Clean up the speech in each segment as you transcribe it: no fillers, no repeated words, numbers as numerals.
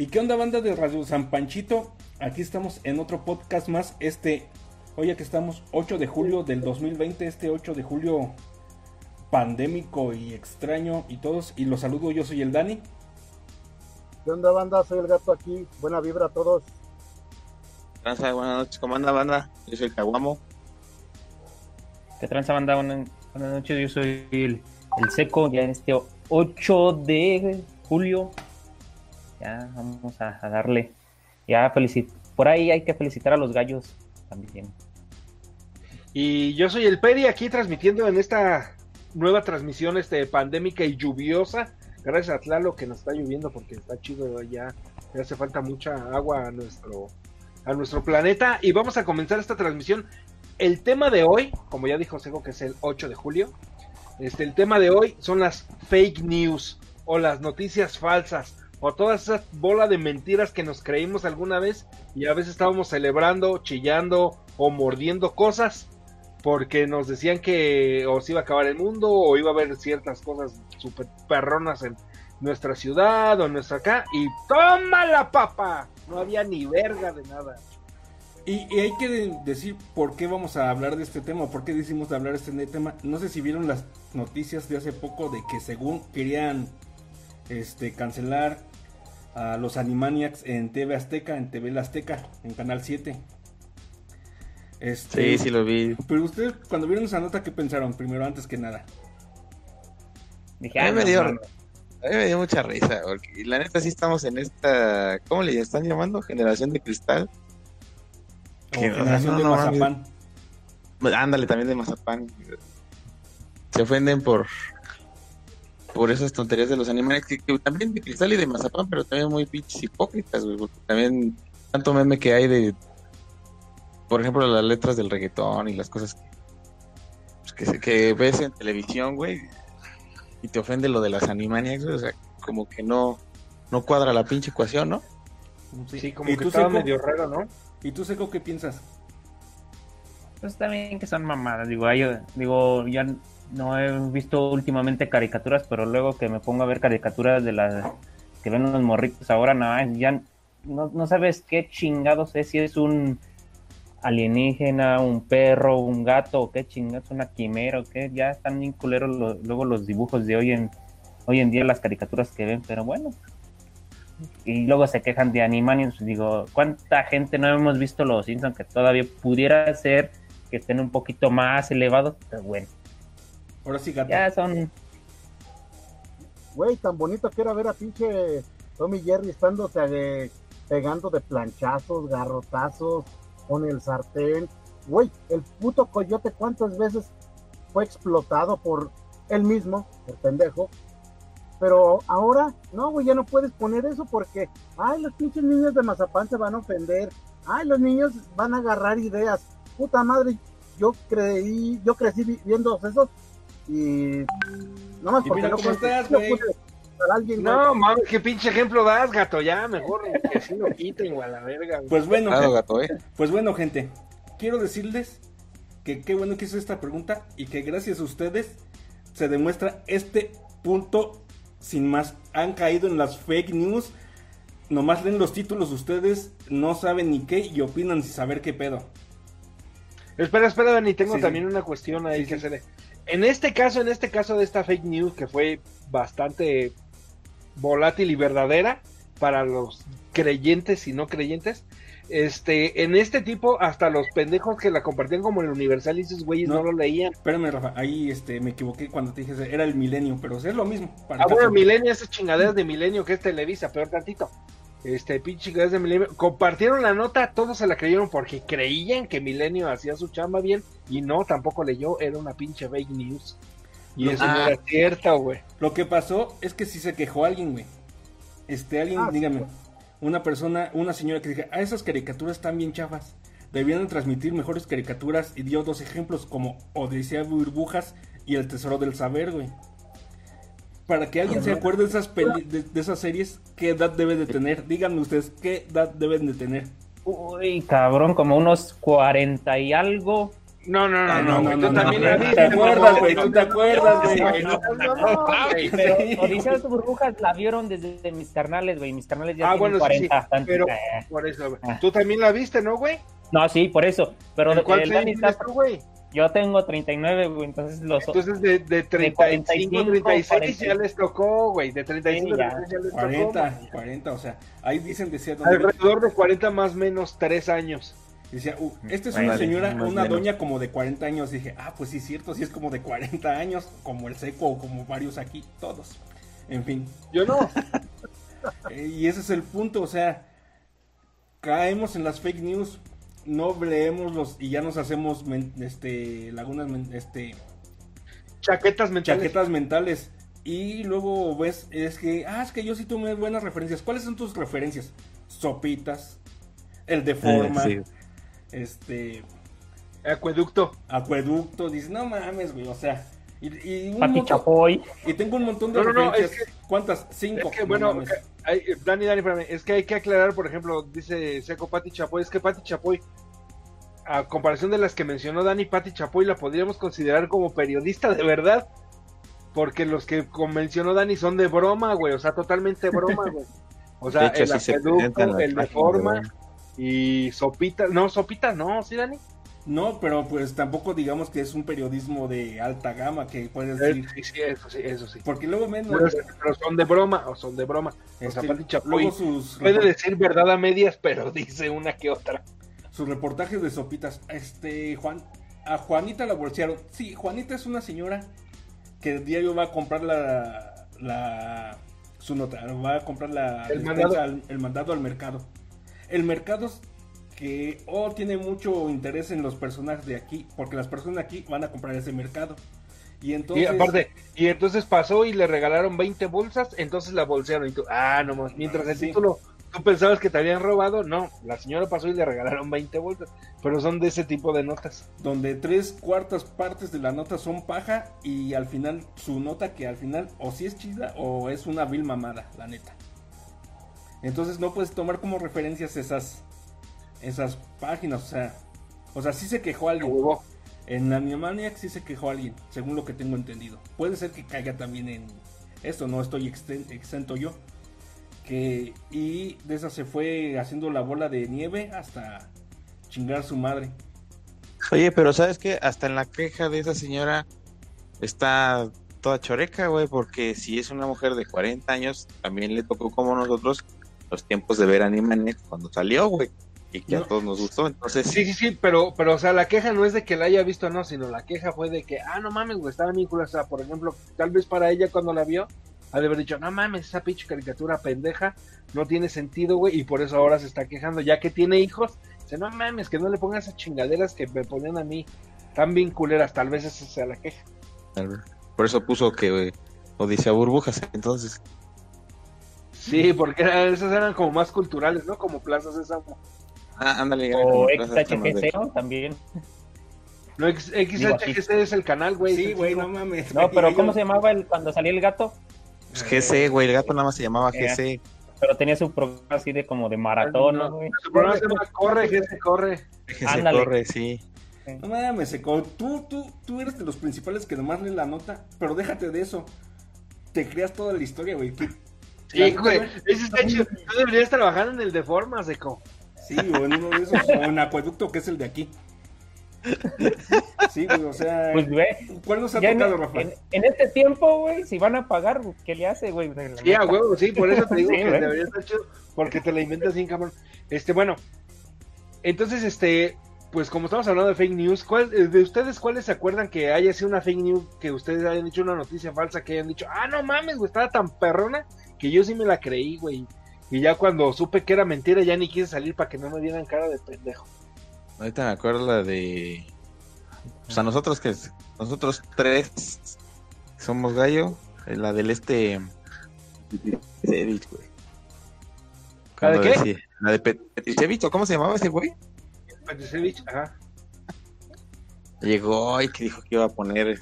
¿Y qué onda, banda de Radio San Panchito? Aquí estamos en otro podcast más. Hoy aquí estamos 8 de julio del 2020, 8 de julio pandémico y extraño y todos. Y los saludo, yo soy el Dani. ¿Qué onda, banda? Soy el Gato aquí. Buena vibra a todos. Tranza, buenas noches. ¿Cómo anda, banda? Yo soy el Caguamo. ¿Qué tranza, banda? Buenas noches. Yo soy el Seco. Ya en 8 de julio. Ya vamos a darle. Ya por ahí hay que felicitar a los gallos también. Y yo soy el Peri, aquí transmitiendo en esta nueva transmisión pandémica y lluviosa. Gracias a Tlalo que nos está lloviendo porque está chido ya. Ya hace falta mucha agua a nuestro planeta. Y vamos a comenzar esta transmisión. El tema de hoy, como ya dijo Sego, que es el 8 de julio. El tema de hoy son las fake news o las noticias falsas. O toda esa bola de mentiras que nos creímos alguna vez y a veces estábamos celebrando, chillando o mordiendo cosas porque nos decían que o se iba a acabar el mundo o iba a haber ciertas cosas super perronas en nuestra ciudad o en nuestra acá y ¡toma la papa! No había ni verga de nada. Y hay que decir por qué vamos a hablar de este tema, por qué decimos de hablar de este tema. No sé si vieron las noticias de hace poco de que según querían cancelar a los Animaniacs en TV Azteca, en Canal 7. Sí, lo vi. Pero ustedes, cuando vieron esa nota, ¿qué pensaron? Primero, antes que nada. A mí me dio mucha risa, porque la neta sí estamos en esta, ¿cómo le están llamando? Generación de cristal. Generación de mazapán. Ándale, también de mazapán. Se ofenden por esas tonterías de los animales que también de cristal y de mazapán, pero también muy pinches hipócritas, güey, porque también tanto meme que hay de, por ejemplo, las letras del reggaetón y las cosas que ves en televisión, güey, y te ofende lo de las Animaniacs, güey, o sea, como que no cuadra la pinche ecuación, ¿no? Sí, como que estaba medio raro, ¿no? ¿Y tú, Seco, qué piensas? Pues también que son mamadas, ya no he visto últimamente caricaturas, pero luego que me pongo a ver caricaturas de las que ven los morritos ahora, ya no sabes qué chingados es, si es un alienígena, un perro, un gato, qué chingados, una quimera, qué, ya están bien culeros luego los dibujos de hoy en día, las caricaturas que ven, pero bueno. Y luego se quejan de Animaniacs, ¿cuánta gente no hemos visto los Simpsons que todavía pudiera ser que estén un poquito más elevados? Pero bueno. Ahora sí, Gato. Ya son. Güey, tan bonito que era ver a pinche Tommy Jerry estándose pegando de planchazos, garrotazos, con el sartén. Güey, el puto coyote, ¿cuántas veces fue explotado por él mismo, el pendejo? Pero ahora, no, güey, ya no puedes poner eso porque, ay, los pinches niños de mazapán se van a ofender. Ay, los niños van a agarrar ideas. Puta madre, yo crecí viendo esos. Y nomás porque no estás, güey. No mames, qué pinche ejemplo das, Gato, ya mejor que así lo quiten, güey, a la verga. Güey. Pues bueno, claro, Gato, ¿eh? Pues bueno, gente, quiero decirles que qué bueno que hizo esta pregunta y que gracias a ustedes se demuestra este punto sin más. Han caído en las fake news, nomás leen los títulos ustedes, no saben ni qué y opinan sin saber qué pedo. Espera, Dani, tengo también una cuestión ahí que hacer. En este caso de esta fake news que fue bastante volátil y verdadera para los creyentes y no creyentes, en este tipo hasta los pendejos que la compartían como el Universal y esos güeyes no lo leían. Espérame, Rafa, ahí me equivoqué cuando te dije, era el Milenio, pero es lo mismo. Bueno, Milenio, esas chingaderas de Milenio que es Televisa, peor tantito. Pinche chingaderas de Milenio, compartieron la nota, todos se la creyeron porque creían que Milenio hacía su chamba bien. Y no, tampoco leyó, era una pinche fake news. Y eso no era cierto, güey. Lo que pasó es que si se quejó alguien, güey. Alguien, dígame, una persona, una señora que dije, esas caricaturas están bien chafas. Debían transmitir mejores caricaturas y dio dos ejemplos como Odisea de Burbujas y El Tesoro del Saber, güey. Para que alguien se acuerde de esas series, ¿qué edad deben de tener? Díganme ustedes, ¿qué edad deben de tener? Uy, cabrón, como unos 40 y algo. No, tú también la viste. ¿Te acuerdas, güey? No, pero Odisea de Burbujas la vieron desde mis carnales, güey. Mis carnales ya tienen 40. Sí, pero por eso, güey. ¿Tú también la viste, no, güey? No, sí, por eso. Pero ¿cuál tienes tú, güey? Yo tengo 39, güey, entonces los... Entonces de 35, 36 ya les tocó, güey, de 35 sí, ya les 40, o sea, ahí dicen, decía... Alrededor de 40 más menos 3 años. Decía, esta es una señora, una doña como de 40 años, dije, ah, pues sí es cierto, sí es como de 40 años, como el seco o como varios aquí, todos. En fin. Yo no. Y ese es el punto, o sea, caemos en las fake news... No leemos los y ya nos hacemos chaquetas mentales y luego ves es que yo sí tomé buenas referencias. ¿Cuáles son tus referencias? Sopitas, el de forma, sí. Acueducto, dices, no mames, güey, o sea, y Pati Chapoy. Y tengo un montón de referencias. Es que, ¿cuántas? 5. Es que, bueno, Dani, espérame, es que hay que aclarar, por ejemplo, dice Seco Pati Chapoy, es que Pati Chapoy, a comparación de las que mencionó Dani, Pati Chapoy la podríamos considerar como periodista de verdad, porque los que mencionó Dani son de broma, güey, o sea, totalmente broma, güey. O sea, hecho, el acueducto, el de forma, y sopitas, no, ¿sí, Dani? No, pero pues tampoco digamos que es un periodismo de alta gama, que puedes decir... Sí, eso sí. Porque luego menos... Pero son de broma. O sea, Pati Chapoy puede decir verdad a medias, pero dice una que otra. Sus reportajes de sopitas. A Juanita la bolsearon. Sí, Juanita es una señora que el diario va a comprar el mandado al mercado. El mercado... que tiene mucho interés en los personajes de aquí, porque las personas de aquí van a comprar ese mercado. Y entonces pasó y le regalaron 20 bolsas, entonces la bolsearon y tú, nomás, mientras el título, tú pensabas que te habían robado, no, la señora pasó y le regalaron 20 bolsas, pero son de ese tipo de notas. Donde 3/4 partes de la nota son paja y al final, su nota que al final o sí es chida o es una vil mamada, la neta. Entonces no puedes tomar como referencias esas páginas, o sea, sí se quejó alguien. En Animaniacs sí se quejó alguien, según lo que tengo entendido. Puede ser que caiga también en esto, no estoy exento yo. Y de esa se fue haciendo la bola de nieve hasta chingar a su madre. Oye, pero ¿sabes qué? Hasta en la queja de esa señora está toda choreca, güey, porque si es una mujer de 40 años, también le tocó como nosotros los tiempos de ver Animaniacs cuando salió, güey. Y que a todos nos gustó, entonces... Sí, pero, o sea, la queja no es de que la haya visto, no, sino la queja fue de que, no mames, güey, estaba vinculada, o sea, por ejemplo, tal vez para ella cuando la vio, ha de haber dicho, no mames, esa pinche caricatura pendeja, no tiene sentido, güey, y por eso ahora se está quejando, ya que tiene hijos, dice, no mames, que no le pongan esas chingaderas que me ponían a mí tan vinculeras, tal vez esa sea la queja. Por eso puso que, güey, Odisea Burbujas, entonces... Sí, porque esas eran como más culturales, ¿no? Como plazas esas... ándale, o XHGC también. No, XHGC es el canal, güey. Sí, güey, no mames. No, pero ¿cómo se llamaba cuando salía el gato? Pues GC, güey, el gato nada más se llamaba GC. Pero tenía su programa así de como de maratón, ¿no, güey? Su programa se llama Corre, GC, Corre. Ándale. Corre, sí. No mames, Seco, tú eres de los principales que nomás leen la nota, pero déjate de eso. Te creas toda la historia, güey. Sí, güey, ese está chido. Tú deberías trabajar en el de forma, Seco. Sí, o en uno de esos, o en Acueducto, que es el de aquí. Sí, güey, o sea... Pues, güey, ¿cuál nos ha tocado, Rafa? En este tiempo, güey, si van a pagar, ¿qué le hace, güey? Sí, a huevo, sí, por eso te digo que debería estar chido, porque te la inventas bien, cabrón. Bueno, entonces, pues como estamos hablando de fake news, ¿de ustedes cuáles se acuerdan que haya sido una fake news, que ustedes hayan dicho una noticia falsa, que hayan dicho, no mames, güey, estaba tan perrona, que yo sí me la creí, güey? Y ya cuando supe que era mentira, ya ni quise salir para que no me dieran cara de pendejo. Ahorita me acuerdo la de... Pues a nosotros que... Nosotros tres somos gallo. La del Petricevich, güey. ¿La de qué? Decía, la de Petricevich, ¿o cómo se llamaba ese güey? Petricevich, ajá. Llegó y que dijo que iba a poner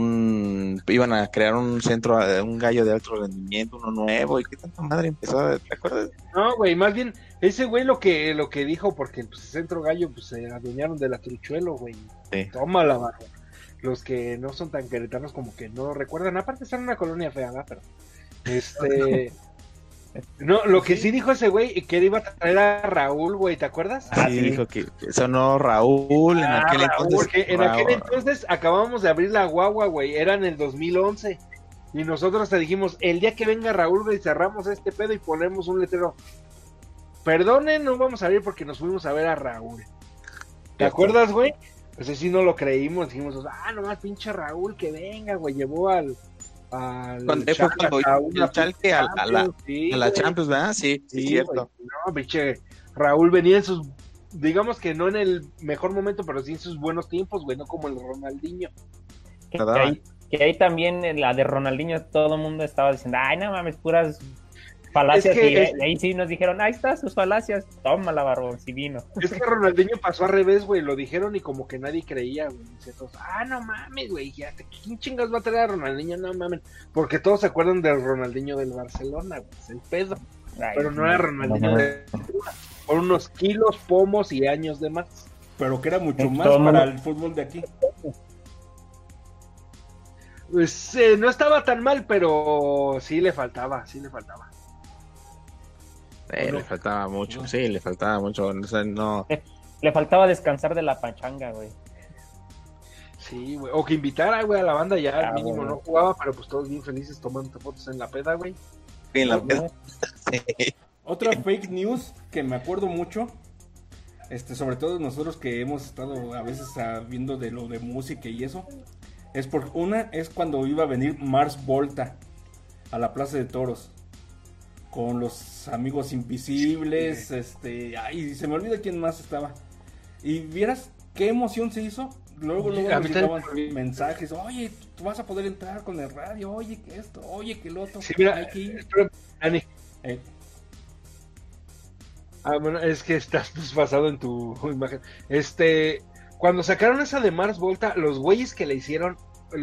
iban a crear un centro, un gallo de alto rendimiento, uno nuevo, y qué tanta madre empezó a, ¿te acuerdas? No, güey, más bien, ese güey lo que dijo, porque pues, el centro gallo, pues se adueñaron de la Truchuelo, güey, sí. Tómala, bajo. Los que no son tan queretanos como que no recuerdan, aparte están en una colonia fea, ¿verdad? Pero, no, lo que sí dijo ese güey, que iba a traer a Raúl, güey, ¿te acuerdas? Ah, sí, dijo que sonó Raúl en aquel entonces. En aquel entonces acabábamos de abrir la guagua, güey, era en el 2011, y nosotros te dijimos, el día que venga Raúl, güey, cerramos este pedo y ponemos un letrero, perdonen, no vamos a abrir porque nos fuimos a ver a Raúl, ¿te acuerdas, güey? Pues sí, no lo creímos, dijimos, ah, nomás pinche Raúl, que venga, güey, llevó al Chalque a la Champions, ¿verdad? Sí, sí, cierto. Wey, no, pinche Raúl venía en sus, digamos que no en el mejor momento, pero sí en sus buenos tiempos, güey, no como el Ronaldinho. Que ahí también en la de Ronaldinho todo el mundo estaba diciendo, ay, no mames, puras falacias, es que, y ahí sí nos dijeron, ahí está, sus falacias, tómala, barbón, si vino. Es que Ronaldinho pasó al revés, güey, lo dijeron y como que nadie creía, güey, todos, ah, no mames, güey, ya, ¿quién chingas va a traer a Ronaldinho? No mames, porque todos se acuerdan del Ronaldinho del Barcelona, güey, es el pedo, ay, pero no era Ronaldinho de Barcelona, por unos kilos, pomos y años de más. Pero que era mucho más para el fútbol de aquí. Pues no estaba tan mal, pero sí le faltaba. Le faltaba mucho, no. Sí, le faltaba mucho, o sea, no. Le faltaba descansar de la pachanga, güey. Sí, güey, o que invitara, güey, a la banda ya, al mínimo güey. No jugaba, pero pues todos bien felices tomando fotos en la peda, güey. En la peda. Sí. Otra fake news que me acuerdo mucho, sobre todo nosotros que hemos estado a veces viendo de lo de música y eso, es porque una es cuando iba a venir Mars Volta a la Plaza de Toros con los Amigos Invisibles, sí. Ay, se me olvida quién más estaba. Y vieras qué emoción se hizo. Luego nos llegaban mensajes, oye, tú vas a poder entrar con el radio, oye, que esto, oye, que lo otro. Sí, mira, aquí. Bueno, es que estás desfasado en tu imagen. Cuando sacaron esa de Mars Volta, los güeyes que le hicieron,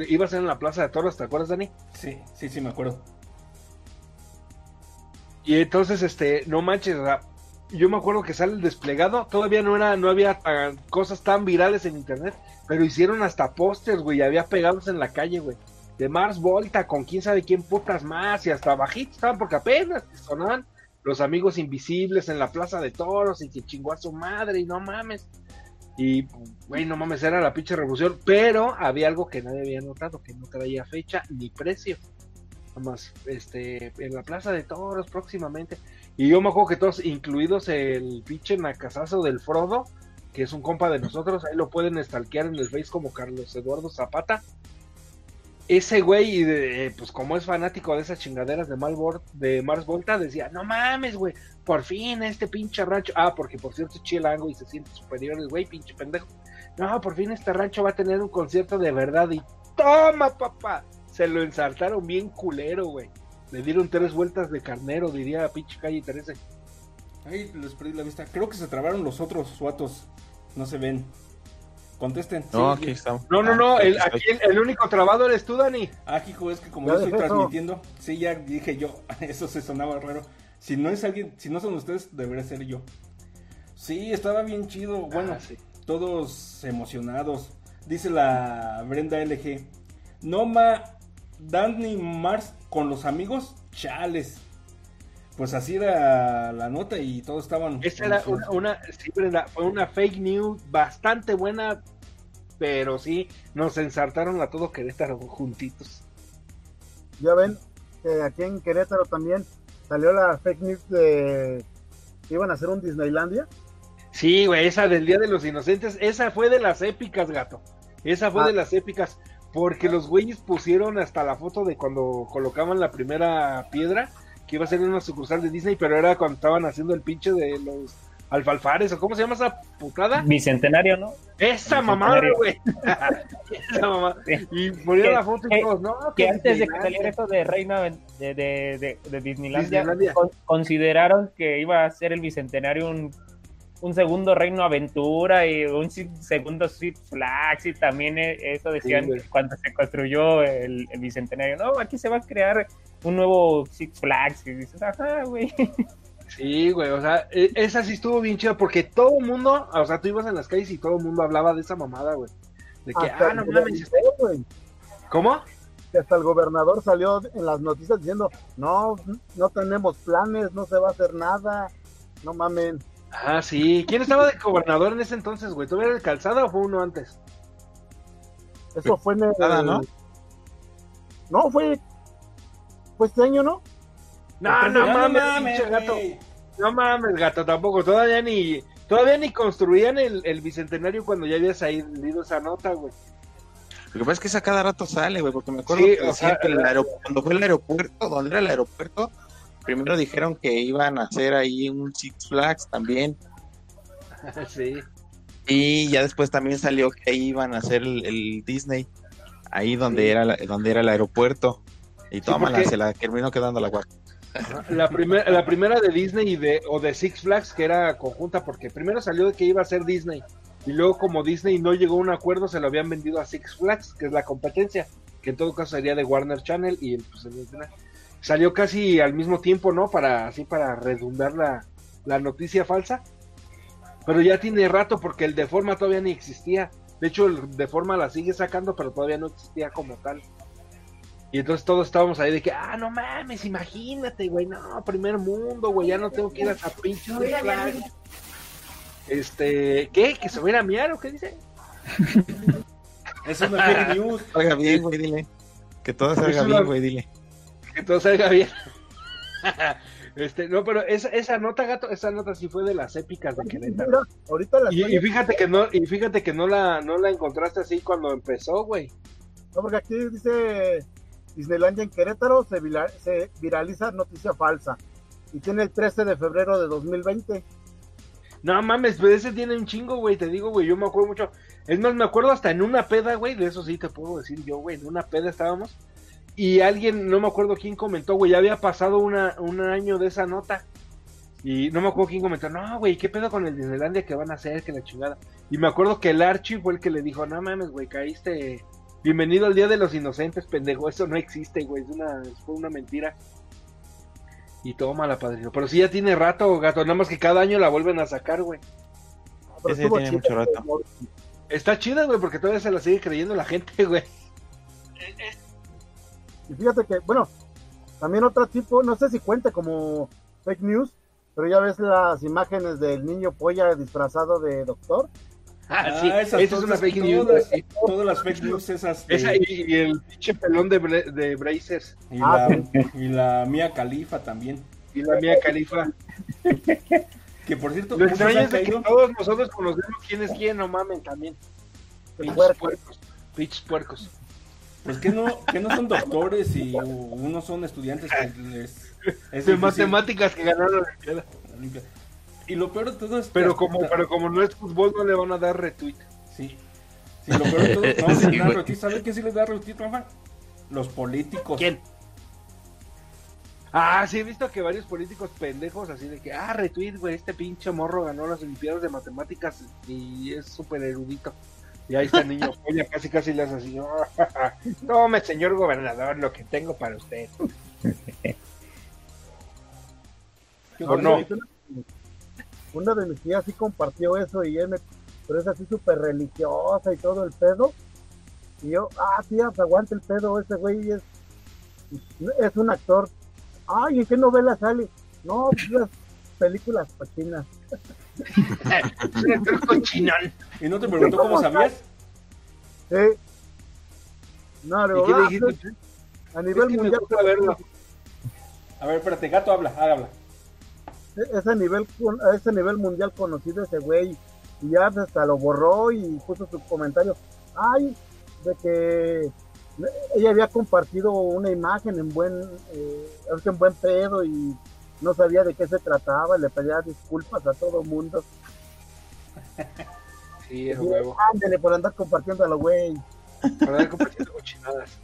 iba a ser en la Plaza de Toros, ¿te acuerdas, Dani? Sí, sí, sí, me acuerdo. Y entonces, no manches, yo me acuerdo que sale el desplegado, todavía no había cosas tan virales en internet, pero hicieron hasta pósters, güey, había pegados en la calle, güey, de Mars Volta, con quién sabe quién putas más, y hasta bajitos estaban porque apenas sonaban los Amigos Invisibles en la Plaza de Toros, y que chingó a su madre, y no mames, y, güey, no mames, era la pinche revolución, pero había algo que nadie había notado, que no traía fecha ni precio. Más, en la Plaza de Toros próximamente, y yo me acuerdo que todos, incluidos el pinche nacazazo del Frodo, que es un compa de nosotros, ahí lo pueden stalkear en el Face como Carlos Eduardo Zapata, ese güey, pues como es fanático de esas chingaderas de Mars Volta, decía, no mames, güey, por fin este pinche rancho, porque por cierto es chilango y se siente superior el güey, pinche pendejo, no, por fin este rancho va a tener un concierto de verdad, y toma, papá, se lo ensartaron bien culero, güey. Le dieron 3 vueltas de carnero, diría a pinche calle 13. Ay, les perdí la vista. Creo que se trabaron los otros suatos. No se ven. Contesten. No, sí, aquí estamos. No. El único trabado eres tú, Dani. Ah, hijo, es que como yo estoy transmitiendo. Sí, ya dije yo. Eso se sonaba raro. Si no es alguien, si no son ustedes, debería ser yo. Sí, estaba bien chido. Bueno, sí. Todos emocionados. Dice la Brenda LG. No ma... Danny Mars con los amigos, chales. Pues así era la nota y todos estaban. Esa era fue una fake news bastante buena, pero sí nos ensartaron a todo Querétaro juntitos. Ya ven que aquí en Querétaro también salió la fake news de que iban a hacer un Disneylandia. Sí, güey, esa del Día de los Inocentes, esa fue de las épicas, gato. Esa fue de las épicas. Porque los güeyes pusieron hasta la foto de cuando colocaban la primera piedra, que iba a ser una sucursal de Disney, pero era cuando estaban haciendo el pinche de los alfalfares, o ¿cómo se llama esa putada? Bicentenario, ¿no? ¡Esa mamada, güey! ¡Esa mamada! Y ponían la foto y todos, ¿no? Que antes de que saliera eso de Reina de Disneylandia, consideraron que iba a ser el Bicentenario un un segundo Reino Aventura y un segundo Six Flags, y también eso decían sí, cuando se construyó el Bicentenario, no, aquí se va a crear un nuevo Six Flags, y dices, ajá, güey. Sí, güey, o sea, esa sí estuvo bien chida, porque todo el mundo, o sea, tú ibas en las calles y todo el mundo hablaba de esa mamada, güey, de que, hasta no mames, güey. ¿Cómo? Que hasta el gobernador salió en las noticias diciendo, no tenemos planes, no se va a hacer nada, no mamen. Ah, sí. ¿Quién estaba de gobernador en ese entonces, güey? ¿Tú eras el Calzada o fue uno antes? Eso fue en el... Nada, ¿no? No, fue este año, ¿no? No mames, gato. No mames, gato, tampoco. Todavía ni construían el Bicentenario cuando ya había salido esa nota, güey. Lo que pasa es que esa cada rato sale, güey, porque me acuerdo que siempre cuando fue el aeropuerto, donde era el aeropuerto, primero dijeron que iban a hacer ahí un Six Flags también. Sí. Y ya después también salió que ahí iban a hacer el Disney, ahí donde, sí, donde era el aeropuerto. Y tómala, sí, se la terminó quedando la guarda. La primera de Disney o de Six Flags, que era conjunta, porque primero salió de que iba a ser Disney. Y luego, como Disney no llegó a un acuerdo, se lo habían vendido a Six Flags, que es la competencia, que en todo caso sería de Warner Channel, y pues, salió casi al mismo tiempo, ¿no? Para redundar la noticia falsa. Pero ya tiene rato, porque el de forma todavía ni existía. De hecho, el de forma la sigue sacando, pero todavía no existía como tal. Y entonces todos estábamos ahí de que, no mames, imagínate, güey, no, primer mundo, güey, ya no tengo que ir a pinche Flags. ¿Qué? ¿Que se va a ir a miar o qué dice? Eso no es fake news. Salga bien, güey, dile. Que todo salga bien, güey, dile. Que todo salga bien. No, pero esa nota, gato, esa nota sí fue de las épicas de Querétaro. Mira, ahorita la y fíjate que no la encontraste así cuando empezó, güey. No, porque aquí dice Disneylandia en Querétaro se viraliza noticia falsa. Y tiene el 13 de febrero de 2020. No mames, pero ese tiene un chingo, güey, te digo, güey, yo me acuerdo mucho. Es más, me acuerdo hasta en una peda, güey, de eso sí te puedo decir yo, güey, en una peda estábamos y alguien, no me acuerdo quién comentó, güey, ya había pasado un año de esa nota y no me acuerdo quién comentó, no, güey, ¿qué pedo con el Disneylandia que van a hacer, que la chingada? Y me acuerdo que el Archie fue el que le dijo, no mames, güey, caíste, bienvenido al Día de los Inocentes, pendejo, eso no existe, güey, fue una mentira. Y tómala, padrino. Pero sí ya tiene rato, gato. Nada más que cada año la vuelven a sacar, güey. No, ese tiene mucho rato. Está chida, güey, porque todavía se la sigue creyendo la gente, güey. Y fíjate que, bueno, también otro tipo, no sé si cuenta como fake news, pero ya ves las imágenes del niño polla disfrazado de doctor. Ah, sí, esa es una fake news. Todas las fake news esas. Esa y el pinche pelón de Brazers. Y la Mía Khalifa también. Y la Mía Khalifa. Que por cierto, lo extraño es que todos nosotros conocemos quién es quién, no mamen también. Pinches puercos. Pues que no son doctores y unos son estudiantes que les, de matemáticas que ganaron la Olimpiada. Y lo peor de todo es que pero como no es fútbol, no le van a dar retweet. Sí. Sí, lo peor de todo no sí, le dan retweet. ¿Sabes qué sí les da retweet, Rafa? Los políticos. ¿Quién? Ah, sí, he visto que varios políticos pendejos así de que, retweet, güey, este pinche morro ganó las Olimpiadas de Matemáticas y es súper erudito. Y ahí está el niño polla, casi le hace así. Tome, señor gobernador, lo que tengo para usted. ¿O no? Una de mis tías sí compartió eso y él pero es así súper religiosa y todo el pedo. Y yo, tías, aguanta el pedo, ese güey es un actor. Ay, ¿en qué novela sale? No, las películas cochinas. Un actor cochinón. ¿Y no te preguntó cómo sabías? Sí. No, pero ¿y qué dijiste? A nivel mundial. A ver, espérate, gato, habla. Ese nivel mundial conocido ese güey, y ya hasta lo borró y puso su comentario de que ella había compartido una imagen en buen pedo y no sabía de qué se trataba, le pedía disculpas a todo mundo. Sí, es huevo. Ándale por andar compartiendo a lo güey. Por andar compartiendo cochinadas.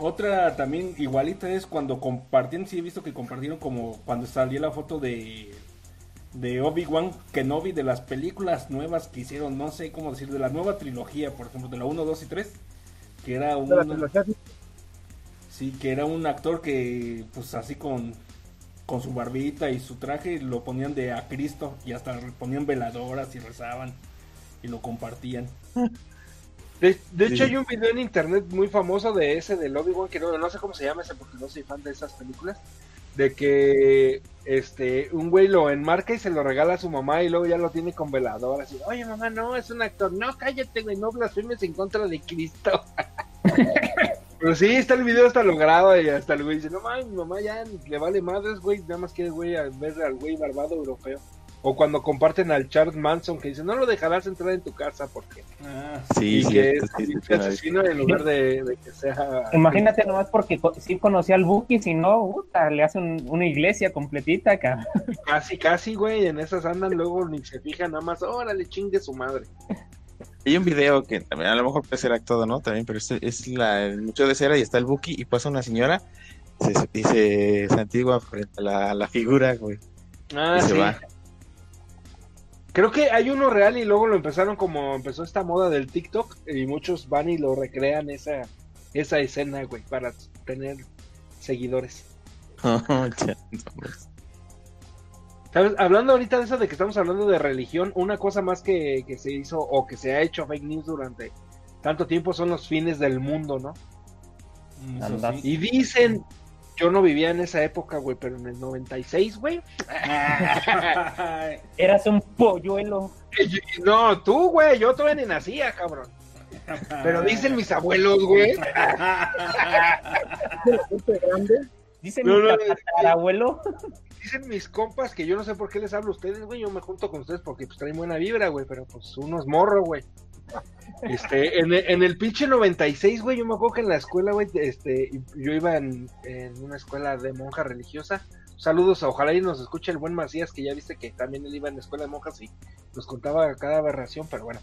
Otra también igualita es cuando compartieron, sí he visto que compartieron como cuando salió la foto de Obi-Wan Kenobi, de las películas nuevas que hicieron, no sé cómo decir, de la nueva trilogía, por ejemplo, de la 1, 2 y 3, que era un... Sí, que era un actor que, pues así con su barbita y su traje, lo ponían de a Cristo y hasta ponían veladoras y rezaban y lo compartían. De hecho, hay un video en internet muy famoso de ese, del Obi-Wan, que no sé cómo se llama ese porque no soy fan de esas películas, de que un güey lo enmarca y se lo regala a su mamá y luego ya lo tiene con veladoras. Y, oye, mamá, no, es un actor. No, cállate, güey, no blasfemes en contra de Cristo. Pero sí, está el video hasta logrado y hasta el güey dice, no mames, mi mamá ya le vale madres, güey, nada más quiere, güey, ver al güey barbado europeo. O cuando comparten al Charles Manson que dice, no lo dejarás entrar en tu casa porque... Ah, sí, sí, que es sí, asesino en lugar de que sea... Imagínate nomás porque sí conocía al Buki, si no, le hace una iglesia completita acá. Casi, güey, en esas andan, luego ni se fijan, nada más, órale, chingue su madre. Hay un video que también a lo mejor puede ser actuado, ¿no? También, pero es el Museo de Cera y está el Buki y pasa una señora y se santigua frente a la figura, güey. Ah, y sí. Se va. Creo que hay uno real y luego lo empezaron, como empezó esta moda del TikTok, y muchos van y lo recrean esa escena, güey, para tener seguidores. ¿Sabes? Hablando ahorita de eso de que estamos hablando de religión, una cosa más que se hizo o que se ha hecho fake news durante tanto tiempo son los fines del mundo, ¿no? Sí. Y dicen... Yo no vivía en esa época, güey, pero en el 96, güey. Eras un polluelo. No, tú, güey, yo todavía ni nacía, cabrón. Pero dicen mis abuelos, güey. Dicen mis abuelo. Dicen mis compas que yo no sé por qué les hablo a ustedes, güey. Yo me junto con ustedes porque pues traen buena vibra, güey, pero pues unos morros, güey. En el pinche 96, güey, yo me acuerdo que en la escuela, güey, yo iba en una escuela de monja religiosa. Saludos, ojalá y nos escuche el buen Macías, que ya viste que también él iba en la escuela de monjas y nos contaba cada aberración, pero bueno.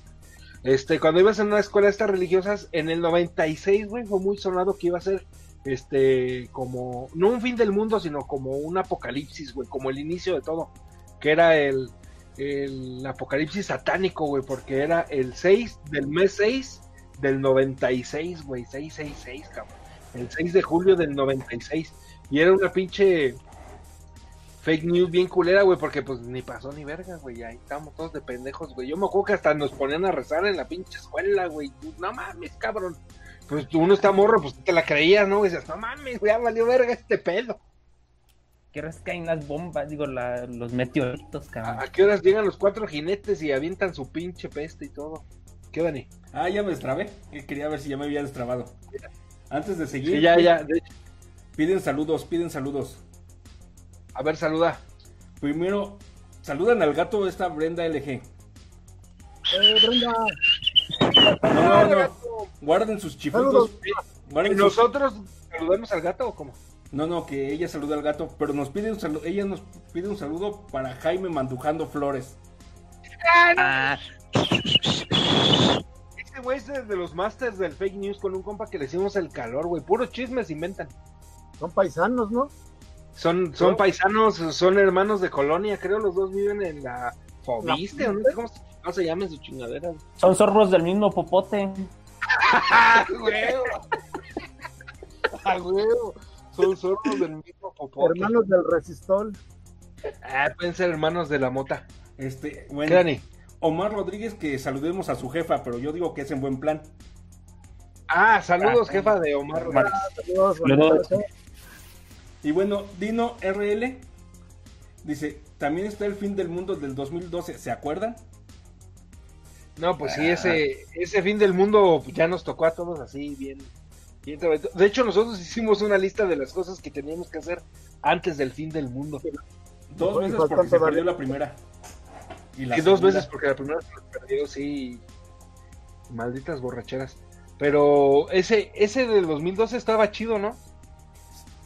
Cuando ibas en una escuela de estas religiosas, en el 96, güey, fue muy sonado que iba a ser, como, no un fin del mundo, sino como un apocalipsis, güey, como el inicio de todo, que era el apocalipsis satánico, güey, porque era el 6 del mes 6 del 96, güey, 666, cabrón, el 6 de julio del 96, y era una pinche fake news bien culera, güey, porque pues ni pasó ni verga, güey, ahí estamos todos de pendejos, güey, yo me acuerdo que hasta nos ponían a rezar en la pinche escuela, güey, no mames, cabrón, pues uno está morro, pues te la creías, ¿no? Y dices, no mames, güey, ya valió verga este pedo. ¿A qué horas caen las bombas? Digo, los meteoritos, cabrón. ¿A qué horas llegan los 4 jinetes y avientan su pinche peste y todo? ¿Qué, Dani? Ah, ya me destrabé. Quería ver si ya me había destrabado. Antes de seguir... Sí, ya. De hecho. Piden saludos. A ver, saluda. Primero, saludan al gato esta Brenda LG. Brenda. No. Guarden sus chifudos. ¿Nosotros saludamos al gato o cómo? No, que ella saluda al gato, pero nos pide un saludo, ella nos pide un saludo para Jaime Mandujando Flores. Ah. Este güey es de los masters del fake news, con un compa que le hicimos el calor, güey, puros chismes inventan. Son paisanos, ¿no? Son paisanos, son hermanos de colonia, creo, los dos viven en la Fobiste, no sé cómo se llaman sus chingaderas. Son zorros del mismo popote. ¡Ah, güey! Son zorros del mismo popote. Hermanos del resistol. Ah, pueden ser hermanos de la mota. Bueno, Crani. Omar Rodríguez, que saludemos a su jefa, pero yo digo que es en buen plan. Ah, saludos, jefa de Omar Rodríguez. Saludos. Y bueno, Dino RL dice, también está el fin del mundo del 2012, ¿se acuerdan? No, pues sí, ese fin del mundo ya nos tocó a todos así, bien... De hecho, nosotros hicimos una lista de las cosas que teníamos que hacer antes del fin del mundo. Dos veces porque se perdió la primera. Y dos veces porque la primera se perdió, sí. Malditas borracheras. Pero ese del 2012 estaba chido, ¿no?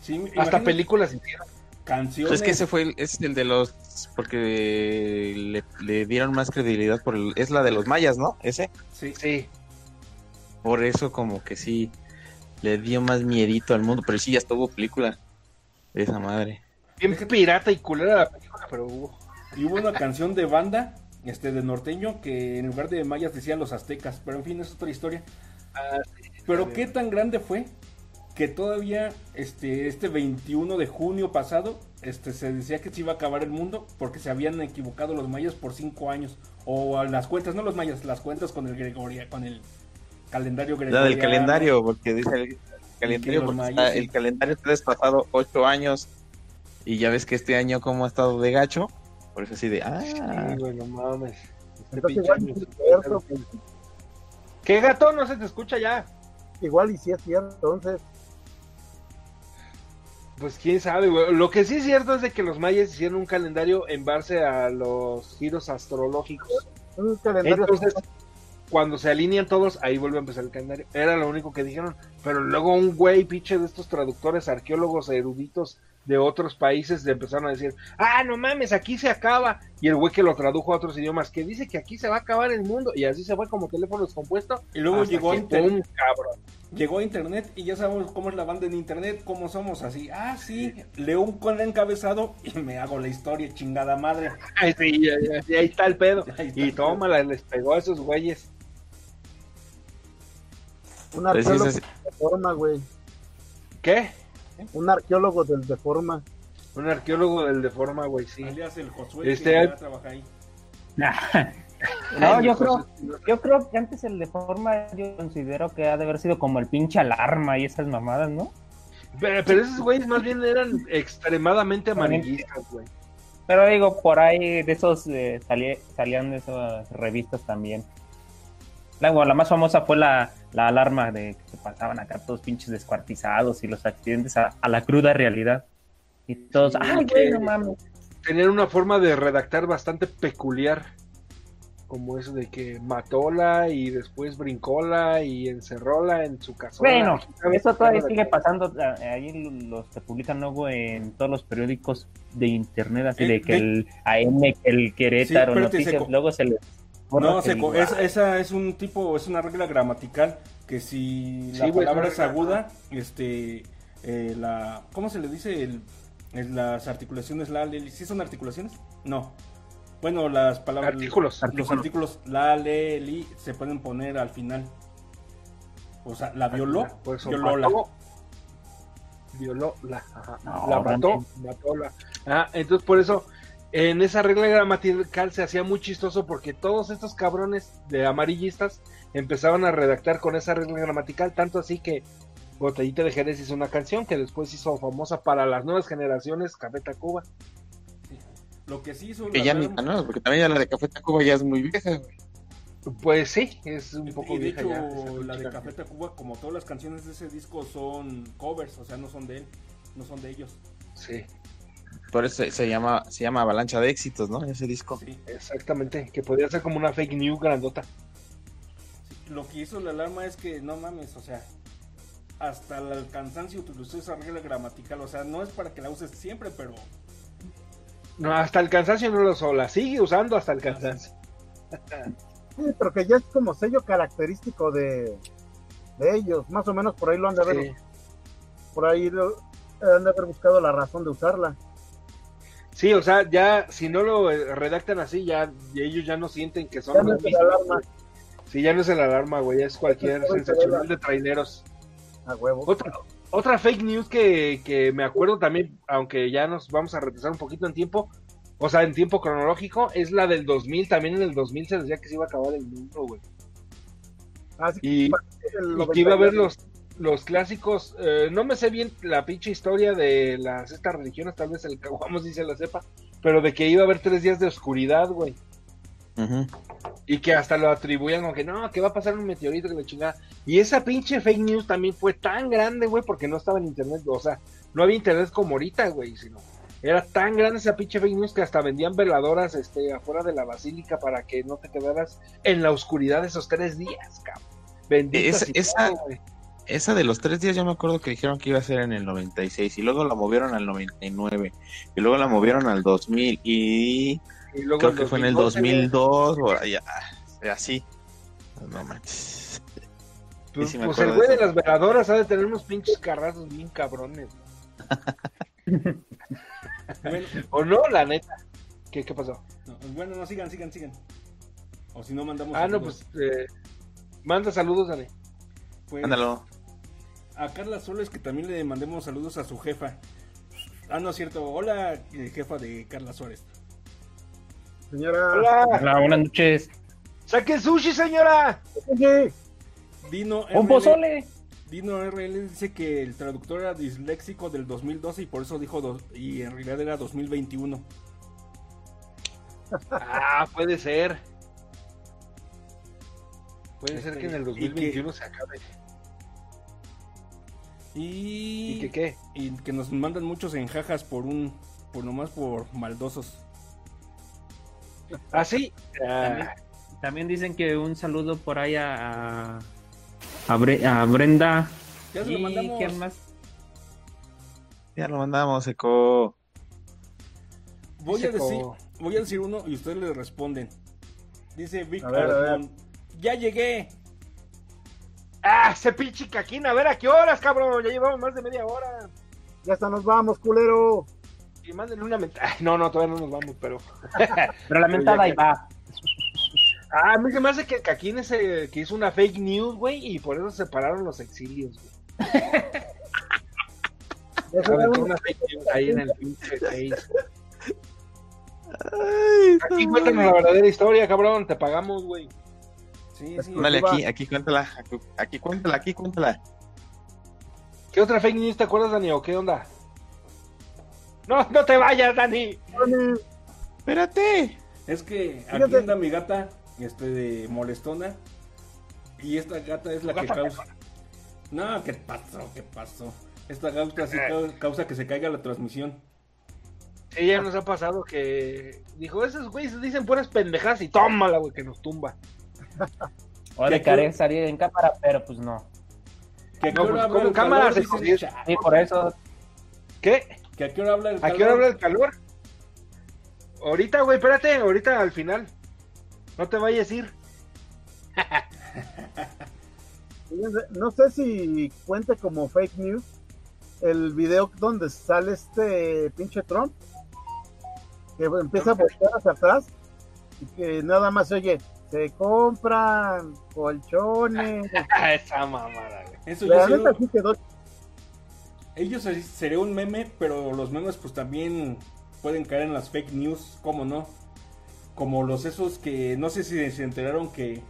Sí, hasta películas hicieron. Canciones. Es que ese fue el de los... Porque le dieron más credibilidad por es la de los mayas, ¿no? Ese. Sí. Por eso como que sí... le dio más miedito al mundo, pero sí, ya estuvo película de esa madre. Bien pirata y culera la película, pero hubo. Y hubo una canción de banda, de norteño, que en lugar de mayas decían los aztecas, pero en fin, es otra historia. Pero qué tan grande fue que todavía, 21 de junio pasado, se decía que se iba a acabar el mundo porque se habían equivocado los mayas por 5 años, o a las cuentas, no los mayas, las cuentas con el Gregoria, con el calendario gregoriano. La del calendario, porque dice el calendario, porque mayas, está, sí. El calendario está desfasado 8 años, y ya ves que este año como ha estado de gacho, por eso así de, sí, bueno, mames. ¿Qué gato? No se te escucha ya. Igual y si es cierto, entonces. Pues quién sabe, güey. Lo que sí es cierto es de que los mayas hicieron un calendario en base a los giros astrológicos. Entonces, cuando se alinean todos, ahí vuelve a empezar el calendario. Era lo único que dijeron. Pero luego un güey, pinche de estos traductores, arqueólogos, eruditos de otros países, empezaron a decir, no mames, aquí se acaba. Y el güey que lo tradujo a otros idiomas, que dice que aquí se va a acabar el mundo. Y así se fue como teléfono descompuesto. Y luego llegó internet, cabrón. Llegó a internet y ya sabemos cómo es la banda en internet, cómo somos así. Leo un con encabezado y me hago la historia, chingada madre. Sí, ahí está el pedo. Y tómala, les pegó a esos güeyes. Un arqueólogo del Deforma, güey. ¿Qué? Un arqueólogo del Deforma. Un arqueólogo del Deforma, güey, sí. Alias el Josué, que va a trabajar ahí. No, yo creo que antes el Deforma, yo considero que ha de haber sido como el pinche Alarma y esas mamadas, ¿no? Pero esos güeyes más bien eran extremadamente amarillistas, güey. Pero digo, por ahí de esos salían de esas revistas también. La más famosa fue la Alarma, de que pasaban acá todos pinches descuartizados y los accidentes a la cruda realidad. Y todos, güey, no mames. Tenían una forma de redactar bastante peculiar, como eso de que matóla y después brincóla y encerróla en su casa. Bueno, eso todavía sigue pasando. Ahí los que publican luego en todos los periódicos de internet, así de que el AM, el Querétaro, sí, Noticias, luego se les... No, esa es un tipo, es una regla gramatical que si la palabra es aguda, ¿cómo se le dice? Las articulaciones, ¿sí son articulaciones? No. Bueno, las palabras, los artículos, la, le, li, se pueden poner al final. O sea, la violó, pues, violó, la, ajá, no, la mató, matóla. Entonces por eso, en esa regla gramatical se hacía muy chistoso porque todos estos cabrones de amarillistas empezaban a redactar con esa regla gramatical, tanto así que Botellita de Jerez hizo una canción que después hizo famosa para las nuevas generaciones, Café Tacuba. Lo que sí hizo... Que ya ni tan nuevas, porque también la de Café Tacuba ya es muy vieja, güey. Pues sí, es un poco vieja. Y de hecho, la de Café Tacuba, como todas las canciones de ese disco, son covers, o sea, no son de él, no son de ellos. Sí. Por eso se llama Avalancha de Éxitos, ¿no? Ese disco. Sí, exactamente, que podría ser como una fake news grandota. Sí, lo que hizo la Alarma es que, no mames, o sea, hasta el cansancio utilizó esa regla gramatical, o sea, no es para que la uses siempre, pero... No, hasta el cansancio no lo sola, sigue usando hasta el cansancio. Sí, pero que ya es como sello característico de ellos, más o menos por ahí lo han de haber... Sí. Por ahí han de haber buscado la razón de usarla. Sí, o sea, ya si no lo redactan así, ya ellos ya no sienten que son... Ya no es el Alarma. Sí, ya no es el Alarma, güey, ya es cualquier sensacional de traineros. A huevo. Otra fake news que me acuerdo también, aunque ya nos vamos a retrasar un poquito en tiempo, o sea, en tiempo cronológico, es la del 2000, también en el 2000 se decía que se iba a acabar el mundo, güey. Y que iba a haber los clásicos, no me sé bien la pinche historia de estas religiones, tal vez el Caguamos sí se la sepa, pero de que iba a haber 3 días de oscuridad, güey. Uh-huh. Y que hasta lo atribuían con que no, que va a pasar un meteorito, que la chingada. Y esa pinche fake news también fue tan grande, güey, porque no estaba en internet, o sea, no había internet como ahorita, güey, sino era tan grande esa pinche fake news que hasta vendían veladoras afuera de la basílica para que no te quedaras en la oscuridad esos 3 días, cabrón. Esa de los 3 días, yo me acuerdo que dijeron que iba a ser en el 96 y luego la movieron al 99 y luego la movieron al 2000 y luego creo que fue en el 2002 o así. No manches. Pues, sí, pues el güey de las veladoras ha de tener unos pinches carrazos bien cabrones. Bueno, o no, la neta. ¿Qué pasó? No, bueno, no, sigan. O si no, mandamos saludos. No, pues manda saludos, dale. Pues, ándalo. A Carla Suárez, que también le mandemos saludos a su jefa. No es cierto. Hola, jefa de Carla Suárez. Señora. Hola, buenas noches. ¡Saque sushi, señora! ¡Saque! Dino RL, ¡un pozole! Dino RL dice que el traductor era disléxico del 2012 y por eso dijo y en realidad era 2021. Ah, puede ser. Puede ser que en el 2021 se acabe. ¿Y que qué? Y que nos mandan muchos enjajas por maldosos. ¿Ah, sí? También dicen que un saludo por ahí a Brenda. Ya se lo mandamos. ¿Quién más? Ya lo mandamos, Eco. Voy a decir uno y ustedes le responden. Dice Víctor, ya llegué. ¡Ah, ese pinche caquín! A ver, ¿a qué horas, cabrón? Ya llevamos más de media hora. Ya hasta nos vamos, culero. Y mándenle una mentada. No, todavía no nos vamos, pero... pero la mentada ahí va. A mí se me hace que Caquín es el que hizo una fake news, güey, y por eso se pararon los exilios, güey. Una fake news ahí en el pinche Face. Aquí cuéntanos la verdadera historia, cabrón, te pagamos, güey. Sí, dale, aquí cuéntala. ¿Qué otra fake news te acuerdas, Dani, o qué onda? No te vayas, Dani. Espérate. Es que aquí anda mi gata, de molestona, y esta gata es la que causa... No, ¿qué pasó? Esta gata sí causa que se caiga la transmisión. Ella nos ha pasado que dijo, esos güeyes dicen puras pendejadas y tómala, güey, que nos tumba. O de querer salir en cámara, pero pues no. Que no, pues, como cámara se convierte. Sí, por eso. ¿Qué? ¿Que a qué hora habla el calor? ¿A qué hora habla el calor? Ahorita, güey, espérate, ahorita al final. No te vayas a ir. No sé si cuente como fake news el video donde sale pinche Trump que empieza a voltear hacia atrás y que nada más se oye, se compran colchones. Esa mamada, güey. Eso la yo neta sí quedó. Ellos sería un meme, pero los memes pues también pueden caer en las fake news, ¿cómo no? Como los esos que, no sé si se enteraron que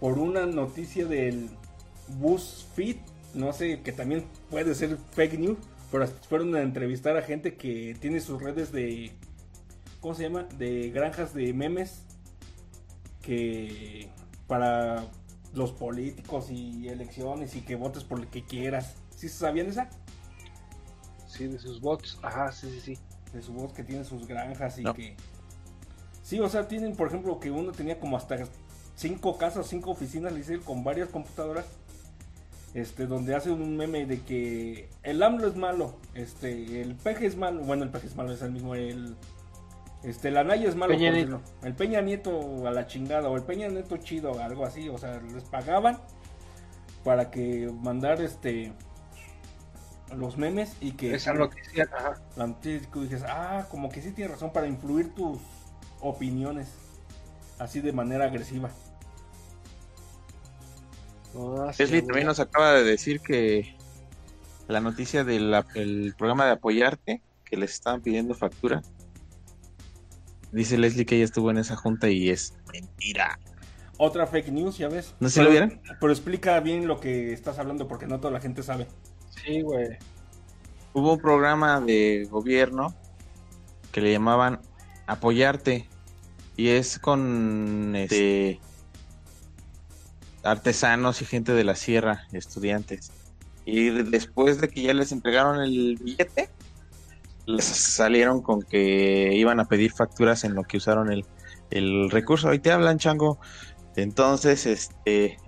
por una noticia del BuzzFeed, no sé, que también puede ser fake news, pero fueron a entrevistar a gente que tiene sus redes de, ¿cómo se llama? De granjas de memes, que para los políticos y elecciones y que votes por el que quieras. ¿Sí sabían esa? Sí, de sus bots, ajá, sí. De su voz que tienen sus granjas y no. Que sí, o sea, tienen, por ejemplo, que uno tenía como hasta 5 casas, 5 oficinas, le hice con varias computadoras, donde hace un meme de que el AMLO es malo, el Peje es malo, bueno, el Peje es malo, es el mismo, el Anaya es malo, el Peña Nieto a la chingada, o el Peña Nieto chido, algo así, o sea, les pagaban para que mandar los memes y que esa noticia, ajá, la noticia que dices, como que sí tiene razón, para influir tus opiniones así de manera agresiva. Leslie también nos acaba de decir que la noticia del programa de Apoyarte, que les estaban pidiendo factura, dice Leslie que ella estuvo en esa junta y es mentira. Otra fake news, ya ves. ¿No se lo vieron? Pero explica bien lo que estás hablando porque no toda la gente sabe. Sí, güey. Hubo un programa de gobierno que le llamaban Apoyarte y es con artesanos y gente de la sierra, estudiantes. Y después de que ya les entregaron el billete, les salieron con que iban a pedir facturas en lo que usaron el recurso. Ahí te hablan, chango. Entonces, que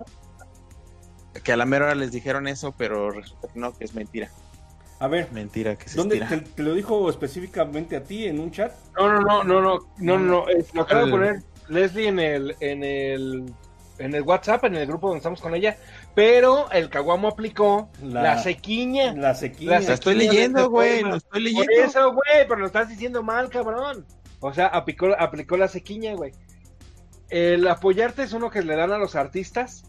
a la mera hora les dijeron eso, pero resulta que no, que es mentira. A ver, mentira, que se ¿dónde te lo dijo específicamente a ti en un chat? No, lo acaba de poner Leslie en el en el WhatsApp, en el grupo donde estamos con ella, pero el Caguamo aplicó la sequiña. La sequiña. La estoy leyendo, güey, lo estoy leyendo. Por eso, güey, pero lo estás diciendo mal, cabrón. O sea, aplicó la sequiña, güey. El apoyarte es uno que le dan a los artistas.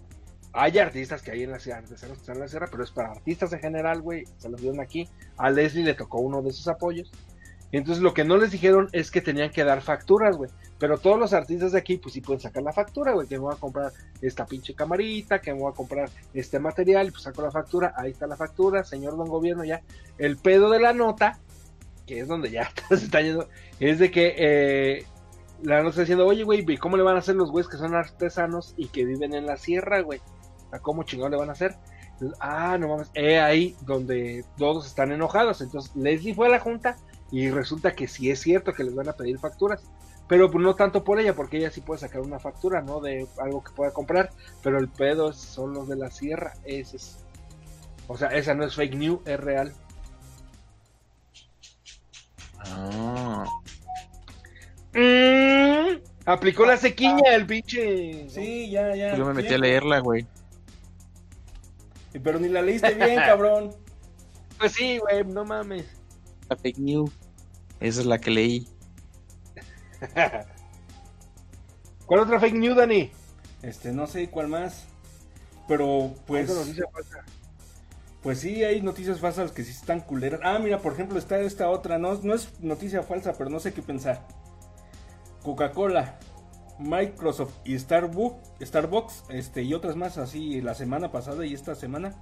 Hay artistas que hay en la sierra, artesanos que están en la sierra, pero es para artistas en general, güey. Se los dieron aquí. A Leslie le tocó uno de esos apoyos. Entonces, lo que no les dijeron es que tenían que dar facturas, güey. Pero todos los artistas de aquí, pues sí pueden sacar la factura, güey. Que me voy a comprar esta pinche camarita, que me voy a comprar este material, pues saco la factura. Ahí está la factura, señor don gobierno, ya. El pedo de la nota, que es donde ya se está yendo, es de que la nota está diciendo, oye, güey, ¿cómo le van a hacer los güeyes que son artesanos y que viven en la sierra, güey? ¿A cómo chingado le van a hacer? Entonces, no mames, ahí donde todos están enojados. Entonces, Leslie fue a la junta y resulta que sí es cierto que les van a pedir facturas, pero no tanto por ella, porque ella sí puede sacar una factura, ¿no? De algo que pueda comprar, pero el pedo son los de la sierra, ese es. O sea, esa no es fake news, es real. Aplicó la sequiña, el pinche. Sí, ya. Yo me metí a leerla, güey. Pero ni la leíste bien, cabrón. Pues sí, güey, no mames. La fake news, esa es la que leí. ¿Cuál otra fake news, Dani? No sé cuál más. Pero pues, pues sí, hay noticias falsas que sí están culeras. Mira, por ejemplo, está esta otra. No es noticia falsa, pero no sé qué pensar. Coca-Cola, Microsoft y Starbucks, y otras más así la semana pasada y esta semana,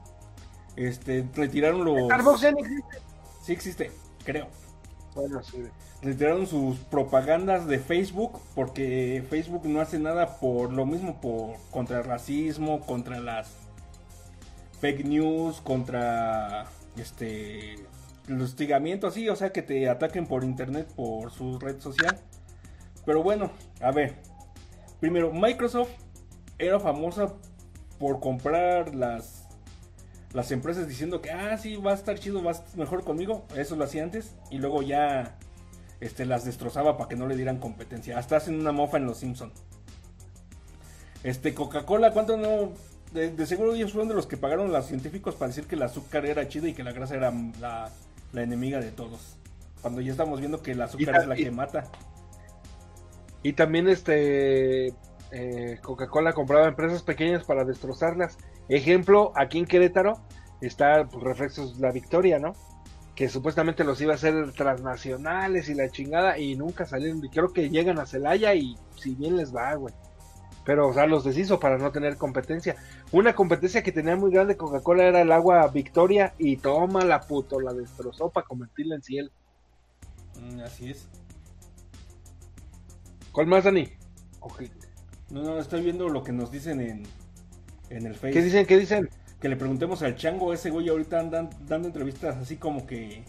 retiraron los... Starbucks ya no existe. Sí existe, creo. Bueno, sí. Retiraron sus propagandas de Facebook porque Facebook no hace nada por lo mismo, contra el racismo, contra las fake news, contra el hostigamiento, así, o sea, que te ataquen por internet, por su red social. Pero bueno, a ver. Primero, Microsoft era famosa por comprar las empresas diciendo que sí, va a estar chido, va a estar mejor conmigo. Eso lo hacía antes y luego ya las destrozaba para que no le dieran competencia. Hasta hacen una mofa en los Simpson. Coca-Cola, ¿cuánto no? De seguro ellos fueron de los que pagaron a los científicos para decir que el azúcar era chida y que la grasa era la enemiga de todos, cuando ya estamos viendo que el azúcar es la que mata. Y también Coca-Cola compraba empresas pequeñas para destrozarlas. Ejemplo, aquí en Querétaro está, pues, Reflexos La Victoria, ¿no? Que supuestamente los iba a hacer transnacionales y la chingada, y nunca salieron. Creo que llegan a Celaya y si bien les va, güey. Pero, o sea, los deshizo para no tener competencia. Una competencia que tenía muy grande Coca-Cola era el agua Victoria, y toma la puto, la destrozó para convertirla en cielo. Así es. ¿Cuál más, Dani? Okay. No, estoy viendo lo que nos dicen en el Facebook. ¿Qué dicen? Que le preguntemos al chango, ese güey ahorita andan dando entrevistas así como que...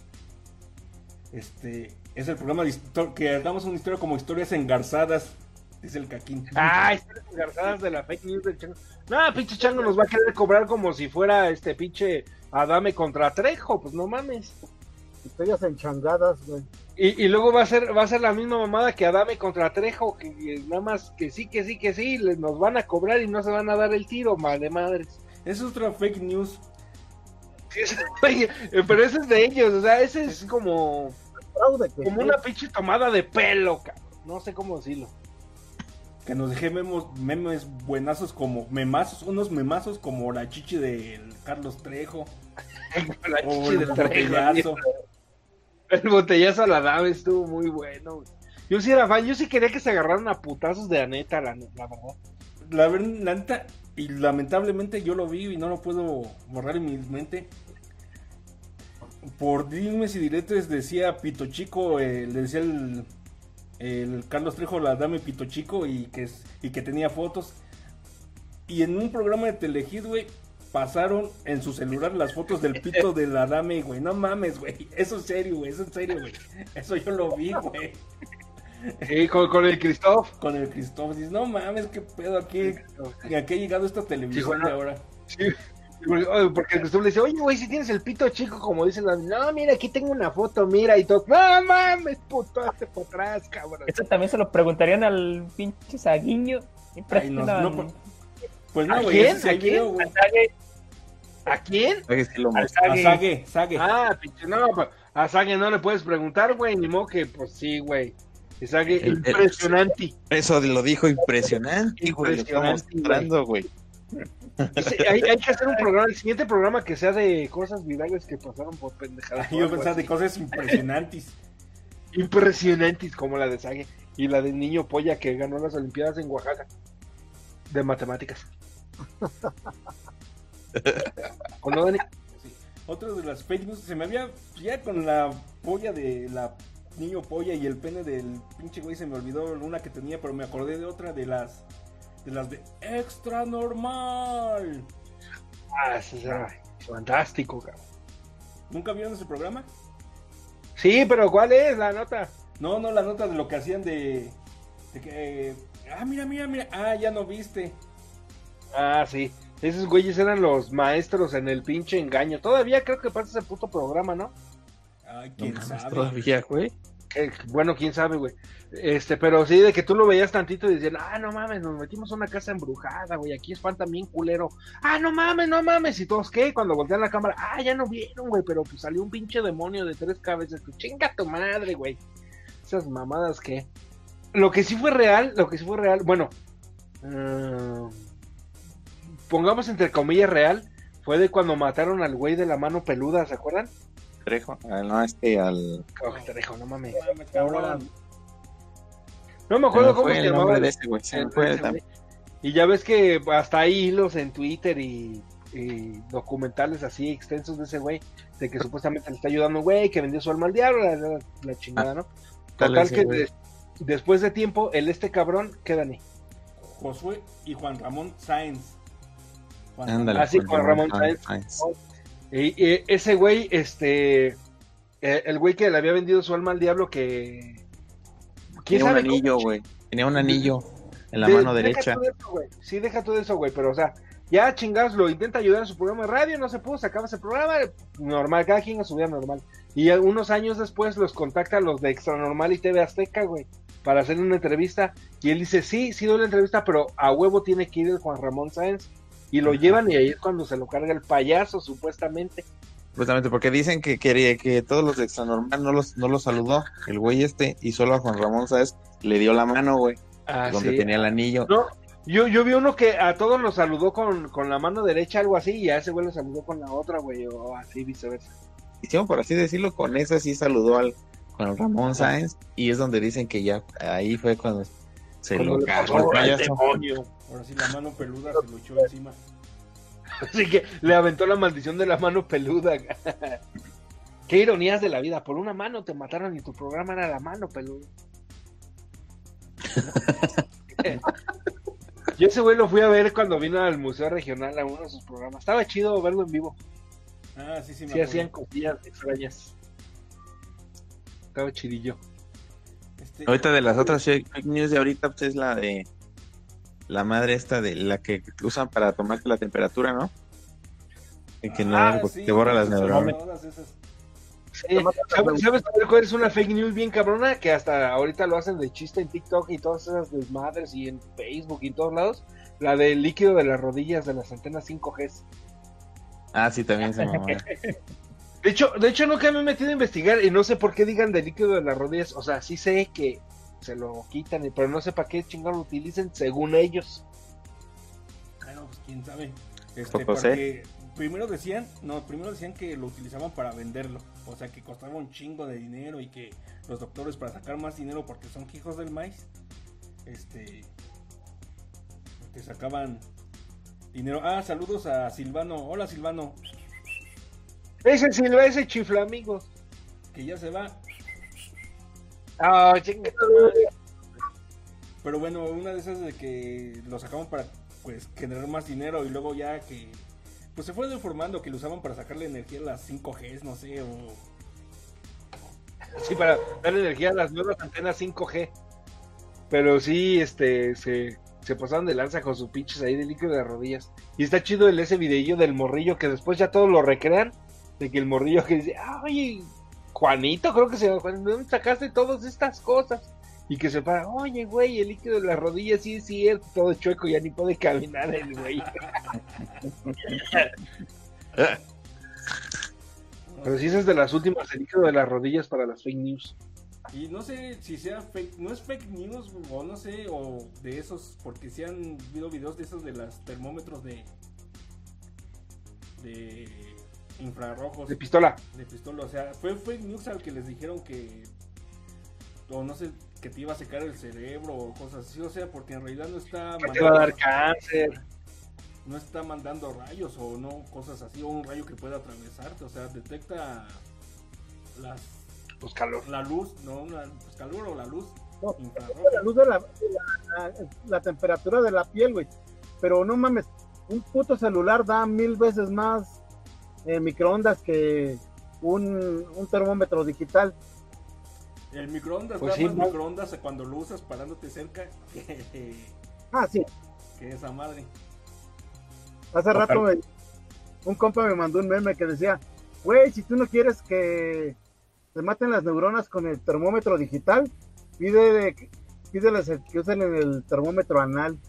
es el programa de que hagamos una historia como historias engarzadas, dice el Caquín. Historias engarzadas de la fake news del chango. No, pinche chango nos va a querer cobrar como si fuera pinche Adame contra Trejo, pues no mames. Historias enchangadas, güey. Y luego va a ser la misma mamada que Adame contra Trejo, que nada más que sí, nos van a cobrar y no se van a dar el tiro, madres. Es otra fake news. Sí, pero ese es de ellos, o sea, ese es como fraude, como una pinche tomada de pelo, cabrón. No sé cómo decirlo. Que nos dejé memes buenazos como memazos, unos memazos como la chichi del Carlos Trejo. La chichi del Trejo. El botellazo a la Dame estuvo muy bueno. Yo sí era fan, yo sí quería que se agarraran a putazos de Aneta, la verdad. La neta, y lamentablemente yo lo vi y no lo puedo borrar en mi mente. Por dimes y diretes decía Pito Chico, le decía el Carlos Trejo, la Dame Pito Chico, y que tenía fotos. Y en un programa de Telehit, güey, pasaron en su celular las fotos del pito de la Dame, güey. No mames, güey. Eso es en serio, güey. Eso yo lo vi, güey. Sí, con el Cristof. Con el Cristof. Dices, no mames, qué pedo aquí. ¿A qué ha llegado esta televisión de ahora? Sí. Porque el Cristof le dice, oye, güey, si tienes el pito chico, como dicen las... No, mira, aquí tengo una foto, mira, y todo. No mames, puto, hazte por atrás, cabrón. Eso también se lo preguntarían al pinche Saguiño. Ay, no, Pues no, güey. ¿A quién? A Sague. Ah, pinche, no, a Sague no le puedes preguntar, güey, ni modo que, pues sí, güey. Sague, impresionante. Eso lo dijo impresionante, güey. Lo estamos entrando, güey. Hay que hacer un programa, el siguiente programa que sea de cosas virales que pasaron por pendejadas. Yo pensaba de cosas impresionantes. Impresionantes, como la de Sague y la del Niño Polla que ganó las Olimpiadas en Oaxaca de matemáticas. Sí. Otro de las fake news, se me había, ya con la polla de la Niño Polla y el pene del pinche güey, se me olvidó una que tenía, pero me acordé de otra de las de Extra Normal. Ah, eso es fantástico, cabrón. ¿Nunca vieron ese programa? Sí, pero ¿cuál es la nota? No, la nota de lo que hacían de que, mira, ya no viste. Ah, sí. Esos güeyes eran los maestros en el pinche engaño. Todavía creo que pasa ese puto programa, ¿no? Ay, quién sabe. Todavía, güey. Bueno, quién sabe, güey. Pero sí, de que tú lo veías tantito y decían, ah, no mames, nos metimos a una casa embrujada, güey, aquí espantan bien culero. Ah, no mames, y todos, ¿qué? Cuando voltean la cámara, ah, ya no vieron, güey, pero pues salió un pinche demonio de 3 cabezas, que chinga tu madre, güey. Esas mamadas, ¿qué? Lo que sí fue real, bueno, pongamos entre comillas real, fue de cuando mataron al güey de la mano peluda, ¿se acuerdan? Trejo, no, al... Cabrón, Trejo, no mames. No me acuerdo cómo se llamaba. Y ya ves que hasta hay hilos en Twitter y documentales así extensos de ese güey, de que supuestamente le está ayudando, güey, que vendió su alma al diablo, la chingada, ¿no? Total que después de tiempo, este cabrón, quedan ahí. Josué y Juan Ramón Sáenz. Así Juan Ramón Sáenz. Y ese güey, el güey que le había vendido su alma al diablo, que... ¿Quién tenía sabe un anillo, güey? Tenía un anillo en la mano derecha. Deja todo eso, güey, pero o sea, ya chingados, lo intenta ayudar a su programa de radio, no se pudo, se acaba ese programa, normal, cada quien a su vida normal. Y unos años después los contacta los de Extra Normal y TV Azteca, güey, para hacer una entrevista, y él dice, sí doy la entrevista, pero a huevo tiene que ir el Juan Ramón Sáenz, y lo llevan, y ahí es cuando se lo carga el payaso, supuestamente. Justamente, porque dicen que quería que todos los de Extra Normal no los saludó el güey y solo a Juan Ramón Sáenz le dio la mano, güey, donde tenía el anillo. No, yo vi uno que a todos los saludó con la mano derecha, algo así, y a ese güey lo saludó con la otra, güey, o así, viceversa. Hicieron, por así decirlo, con esa sí saludó al Juan Ramón Sáenz, y es donde dicen que ya ahí fue cuando se lo cargó el payaso. Ahora sí, la mano peluda se lo echó encima. Así que le aventó la maldición de la mano peluda. Qué ironías de la vida. Por una mano te mataron y tu programa era la mano peluda. Yo ese güey lo fui a ver cuando vino al Museo Regional a uno de sus programas. Estaba chido verlo en vivo. Ah, sí, me acuerdo. Hacían cosillas extrañas. Estaba chidillo. Ahorita de las otras fake news de ahorita, pues es la de... La madre esta de la que usan para tomarte la temperatura, ¿no? Y que te borra las neuronas. ¿Sabes cuál es una fake news bien cabrona? Que hasta ahorita lo hacen de chiste en TikTok y todas esas desmadres y en Facebook y en todos lados. La del líquido de las rodillas de las antenas 5G. Ah, sí, también se mamó. De hecho, nunca me he metido a investigar y no sé por qué digan de líquido de las rodillas. O sea, sí sé que... se lo quitan, pero no sé para qué chingados lo utilicen según ellos. Bueno, pues quién sabe. Porque primero decían que lo utilizaban para venderlo, o sea que costaba un chingo de dinero y que los doctores para sacar más dinero porque son hijos del maíz, te sacaban dinero. Saludos a Silvano, hola Silvano. Ese chifla amigos que ya se va. Pero bueno, una de esas de que lo sacaban para pues generar más dinero y luego ya que pues se fue deformando que lo usaban para sacarle energía a las 5G, no sé, o... Sí, para darle energía a las nuevas antenas 5G. Pero sí, se pasaron de lanza con sus pinches ahí de líquido de las rodillas. Y está chido ese videillo del morrillo que después ya todos lo recrean, de que el morrillo que dice, ay... Juanito, creo que se llama Juanito, ¿dónde sacaste todas estas cosas? y que se para, oye, güey, el líquido de las rodillas sí es cierto, todo chueco, ya ni puede caminar el güey. Pero sí, esa es de las últimas, el líquido de las rodillas para las fake news. Y no sé si sea fake, no es fake news, o no sé, o de esos, porque sí han habido videos de esos de los termómetros de infrarrojos. De pistola, o sea, fue fake news al que les dijeron que, o no sé, que te iba a secar el cerebro o cosas así, o sea, porque en realidad no está... Que te va a dar cáncer. No está mandando rayos o no, cosas así, o un rayo que pueda atravesarte, o sea, detecta las... Pues calor. La luz, no, pues calor o la luz. No, la luz de la temperatura de la piel, güey. Pero no mames, un puto celular da 1000 veces más microondas que un termómetro digital. El microondas pues da sí, más, ¿no? Microondas cuando lo usas parándote cerca. Ah, sí. Que esa madre. Hace rato un compa me mandó un meme que decía, güey, si tú no quieres que se maten las neuronas con el termómetro digital, pídeles que usen el termómetro anal.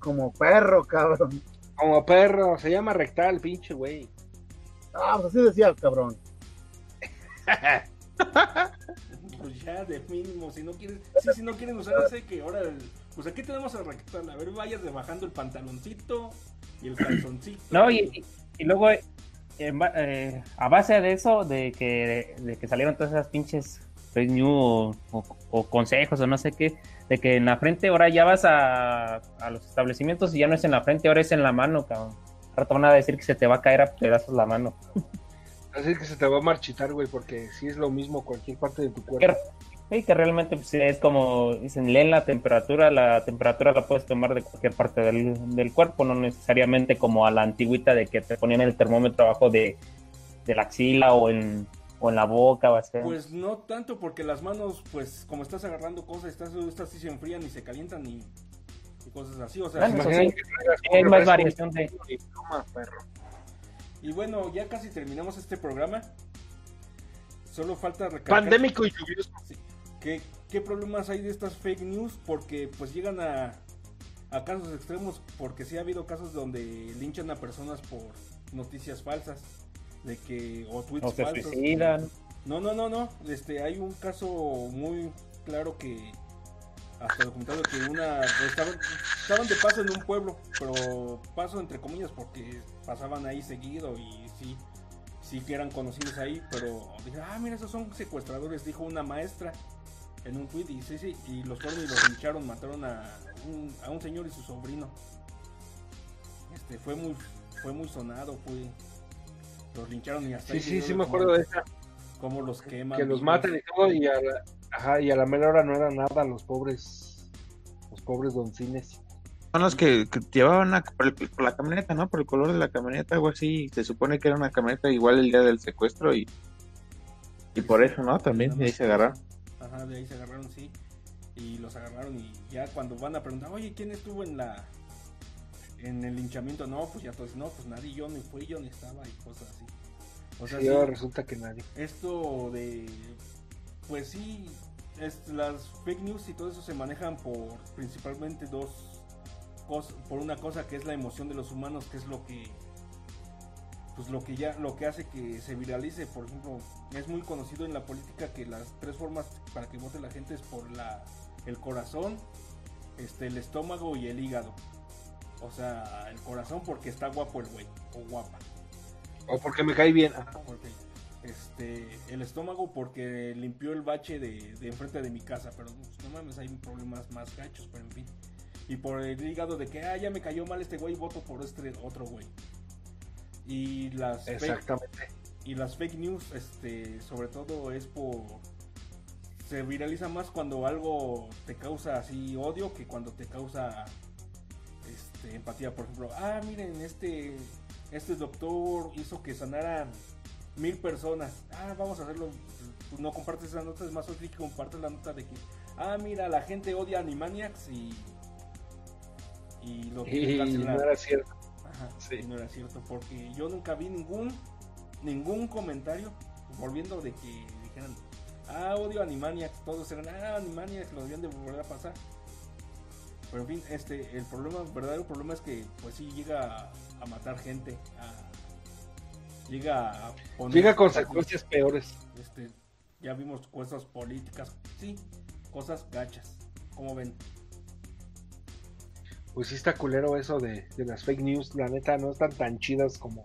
Como perro, cabrón. Como perro, se llama rectal, pinche güey. Ah, pues así decía el cabrón. Pues ya, de mínimo, si no quieren, si no quieren usar ese, que ahora, pues aquí tenemos el rectal, a ver, vayas bajando el pantaloncito y el calzoncito. No, y luego... a base de eso, de que salieron todas esas pinches fake news o consejos o no sé qué, de que en la frente ahora ya vas a los establecimientos y ya no es en la frente, ahora es en la mano, cabrón. Ahora te van a decir que se te va a caer a pedazos la mano. Así que se te va a marchitar, güey, porque sí es lo mismo cualquier parte de tu cuerpo. Sí, que realmente pues, es como, dicen, leen la temperatura la puedes tomar de cualquier parte del cuerpo, no necesariamente como a la antigüita de que te ponían el termómetro abajo de la axila o en la boca, o sea. Pues no tanto, porque las manos, pues como estás agarrando cosas, estas sí se enfrían y se calientan y cosas así, o sea. Claro, sí, hay más variación de... Y bueno, ya casi terminamos este programa. Solo falta recalcar... Pandémico y lluvioso. Sí. ¿Qué problemas hay de estas fake news? Porque pues llegan a casos extremos, porque sí ha habido casos donde linchan a personas por noticias falsas, de que o tweets o falsos. Se suicidan. No. Hay un caso muy claro que hasta documentado, que estaban de paso en un pueblo, pero paso entre comillas porque pasaban ahí seguido y sí que eran conocidos ahí, pero dije, mira, esos son secuestradores, dijo una maestra en un tweet, y sí, y los fueron y los lincharon, mataron a un señor y su sobrino. Fue muy sonado, los lincharon y hasta sí, me acuerdo de esa. Como los queman. Que los matan y todo, y a la mera hora no era nada, los pobres doncines. Son los que llevaban por la camioneta, ¿no? Por el color de la camioneta, algo así. Se supone que era una camioneta igual el día del secuestro y por eso, ¿no? También de ahí se agarraron. Ajá, de ahí se agarraron, sí. Y los agarraron y ya cuando van a preguntar, oye, ¿quién estuvo en el linchamiento? No, pues ya todos, no, pues nadie, yo ni fui, yo ni estaba y cosas así. O sea, sí, resulta que nadie. Esto de... Pues sí, las fake news y todo eso se manejan por principalmente por una cosa que es la emoción de los humanos, que es lo que hace que se viralice. Por ejemplo, es muy conocido en la política que las tres formas para que vote la gente es por el corazón, el estómago y el hígado. O sea, el corazón porque está guapo el güey o guapa, o porque me cae bien, porque, el estómago porque limpió el bache de enfrente de mi casa, pero pues, no mames, hay problemas más gachos, pero en fin. Y por el hígado de que, ya me cayó mal este güey, voto por este otro güey. Y las fake news, sobre todo es se viraliza más cuando algo te causa así odio que cuando te causa empatía. Por ejemplo, miren, este doctor hizo que sanaran 1000 personas. Vamos a hacerlo. Tú no compartes esa nota, es más fácil que compartes la nota de que, mira, la gente odia Animaniacs y lo que no era cierto. Ajá, sí. No era cierto, porque yo nunca vi ningún comentario volviendo de que dijeran, ah, odio Animaniacs, todos eran, ah, Animaniacs, los habían de volver a pasar. Pero en fin, el problema, el verdadero problema es que, pues sí, llega a matar gente, llega a poner... Llega a consecuencias peores. Ya vimos cosas políticas, sí, cosas gachas, ¿cómo ven? Pues sí está culero eso de las fake news, la neta, no están tan chidas como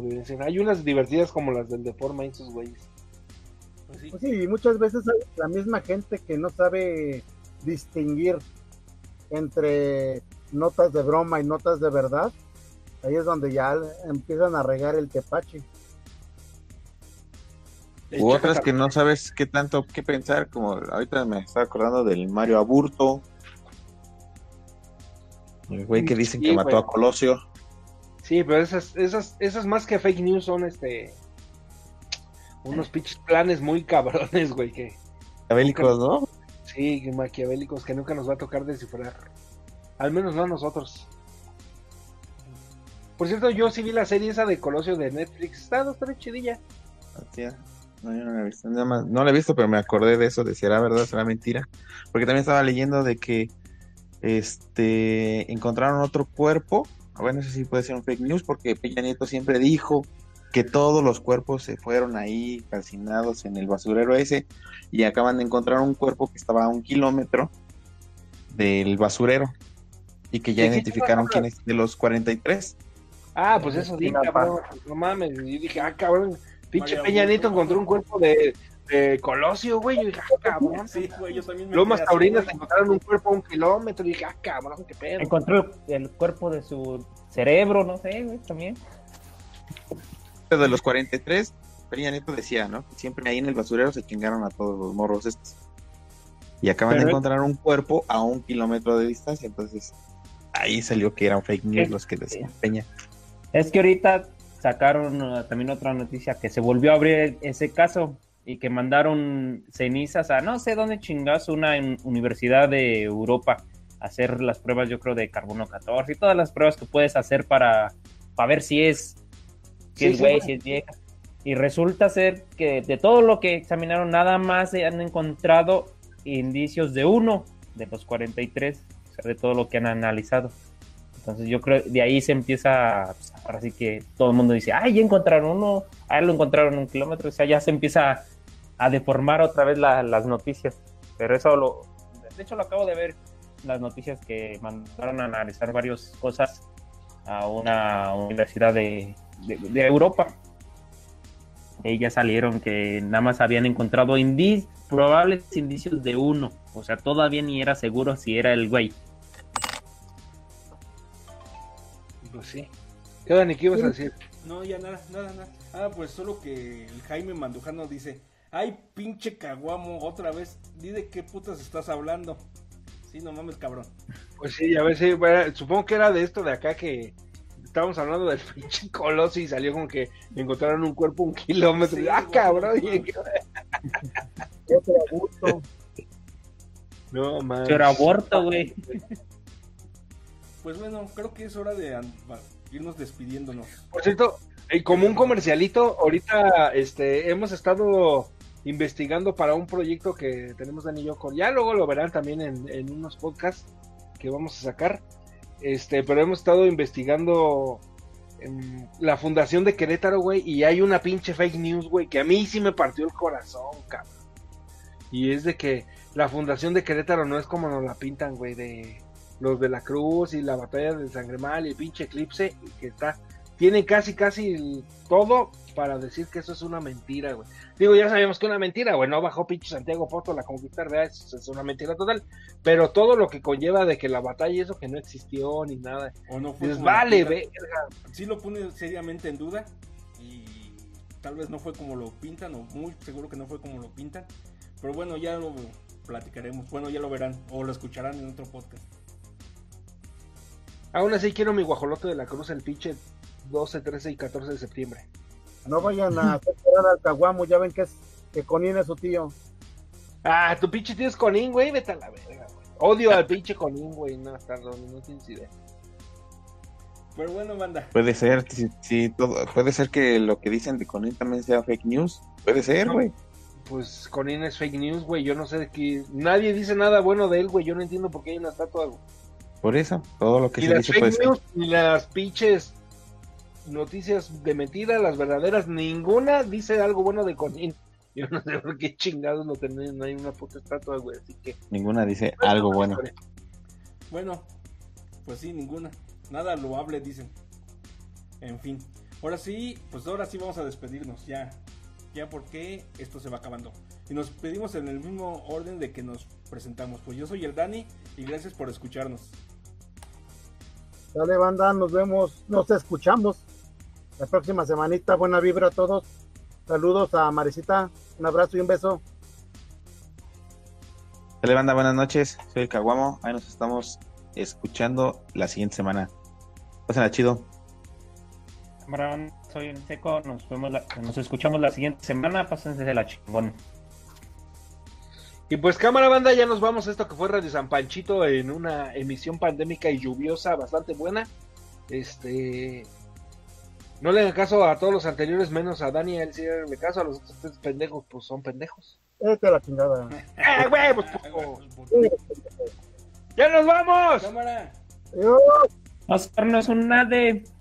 deberían ser. Hay unas divertidas como las del Deforma y sus güeyes. Pues sí. Pues sí, muchas veces hay la misma gente que no sabe distinguir entre notas de broma y notas de verdad. Ahí es donde ya empiezan a regar el tepache. U otras que no sabes qué tanto qué pensar, como ahorita me estaba acordando del Mario Aburto, el güey que dicen sí, que mató a Colosio. Sí, pero esas más que fake news son unos pinches planes muy cabrones, güey, que maquiavélicos, ¿no? Sí, maquiavélicos que nunca nos va a tocar descifrar, al menos no a nosotros. Por cierto, yo sí vi la serie esa de Colosio de Netflix, está bien chidilla. No, yo no la he visto, nada más, no la he visto, pero me acordé de eso, de si era verdad o será mentira, porque también estaba leyendo de que encontraron otro cuerpo. Bueno, eso sí puede ser un fake news, porque Peña Nieto siempre dijo que todos los cuerpos se fueron ahí calcinados en el basurero ese, y acaban de encontrar un cuerpo que estaba a 1 kilómetro del basurero, y que ya identificaron quién es de los 43. Ah, pues eso dije, cabrón, no mames, yo dije, ah, cabrón, pinche Peña Nieto encontró un cuerpo de Colosio, güey. Yo dije, ah, cabrón. Sí, güey, yo también me Lomas Taurinas encontraron un cuerpo a 1 kilómetro. Y dije, ah, cabrón, qué pedo. Encontró el cuerpo de su cerebro, no sé, güey, también. De los 43, Peña Nieto decía, ¿no? Siempre ahí en el basurero se chingaron a todos los morros estos. Y acaban de encontrar un cuerpo a 1 kilómetro de distancia. Entonces, ahí salió que eran fake news los que decían Peña. Es que ahorita sacaron también otra noticia que se volvió a abrir ese caso y que mandaron cenizas a no sé dónde chingazo, una universidad de Europa, a hacer las pruebas, yo creo, de carbono 14 y todas las pruebas que puedes hacer para ver si es güey, si es vieja. Y resulta ser que de todo lo que examinaron, nada más han encontrado indicios de uno de los 43, o sea, de todo lo que han analizado. Entonces yo creo de ahí se empieza, pues, ahora sí que todo el mundo dice, ay, ya encontraron uno, ahí lo encontraron 1 kilómetro, o sea, ya se empieza a deformar otra vez las noticias. Pero eso de hecho lo acabo de ver, las noticias que mandaron a analizar varias cosas a una universidad de Europa. Y ya salieron que nada más habían encontrado probables indicios de uno, o sea, todavía ni era seguro si era el güey. Pues sí. ¿Qué, Dani, qué ibas a decir? No, ya nada. Ah, pues solo que el Jaime Mandujando dice, ay, pinche caguamo, otra vez, di de qué putas estás hablando. Sí, no mames, cabrón. Pues sí, a ver, sí, bueno, supongo que era de esto de acá que estábamos hablando del pinche Colosio y salió como que encontraron un cuerpo a 1 kilómetro. Sí, ah, cabrón. Otro aborto. No, mames. Otro aborto, güey. Pues bueno, creo que es hora de irnos despidiéndonos. Por cierto, como un comercialito, ahorita hemos estado investigando para un proyecto que tenemos Dani y yo, ya luego lo verán también en unos podcasts que vamos a sacar, pero hemos estado investigando la fundación de Querétaro, güey, y hay una pinche fake news, güey, que a mí sí me partió el corazón, cabrón. Y es de que la fundación de Querétaro no es como nos la pintan, güey, de los de la Cruz y la batalla del Sangremal y el pinche eclipse, y que tienen casi todo para decir que eso es una mentira, güey. Digo, ya sabemos que es una mentira, güey, no bajó pinche Santiago Potola a conquistar, ¿verdad? Eso es una mentira total, pero todo lo que conlleva de que la batalla y eso que no existió ni nada, o no fue, pues vale, verga. Sí lo pone seriamente en duda y tal vez no fue como lo pintan, o muy seguro que no fue como lo pintan, pero bueno, ya lo platicaremos, bueno, ya lo verán o lo escucharán en otro podcast. Aún así quiero mi guajolote de la Cruz el pinche 12, 13 y 14 de septiembre. No vayan a hacer al caguamo, ya ven que Conín es su tío. Ah, tu pinche tío es Conín, güey, vete a la verga, güey. Odio al pinche Conín, güey, no tienes idea. Pero bueno, banda. Puede ser, sí, puede ser que lo que dicen de Conín también sea fake news, puede ser, güey. pues Conín es fake news, güey. Yo no sé de qué. Nadie dice nada bueno de él, güey. Yo no entiendo por qué hay una estatua, güey. Por eso, todo lo que se dice fake news, ni las pinches noticias de mentira, las verdaderas, ninguna dice algo bueno de Conín. Yo no sé por qué chingados no tenés, no hay una puta estatua, güey, así que... Ninguna dice algo bueno. Bueno, pues sí, ninguna. Nada loable, dicen. En fin. Ahora sí, pues ahora sí vamos a despedirnos, ya. Ya porque esto se va acabando. Y nos pedimos en el mismo orden de que nos presentamos. Pues yo soy el Dani y gracias por escucharnos. Dale, banda, nos vemos, nos escuchamos. La próxima semanita, buena vibra a todos. Saludos a Marisita, un abrazo y un beso. Hola banda, buenas noches, soy el Caguamo, ahí nos estamos escuchando la siguiente semana. Pásenla chido. Camarón, soy el Seco, nos escuchamos la siguiente semana, pásense de la chingón. Y pues cámara banda, ya nos vamos, esto que fue Radio San Panchito en una emisión pandémica y lluviosa, bastante buena. No le hagan caso a todos los anteriores, menos a Dani, él sí le caso, a los otros pendejos, pues son pendejos. Esta es la chingada. ¡Eh, güey! Pues, ¡ya nos vamos! ¡Cámara! ¡Adiós! ¡Oscar no es un nade!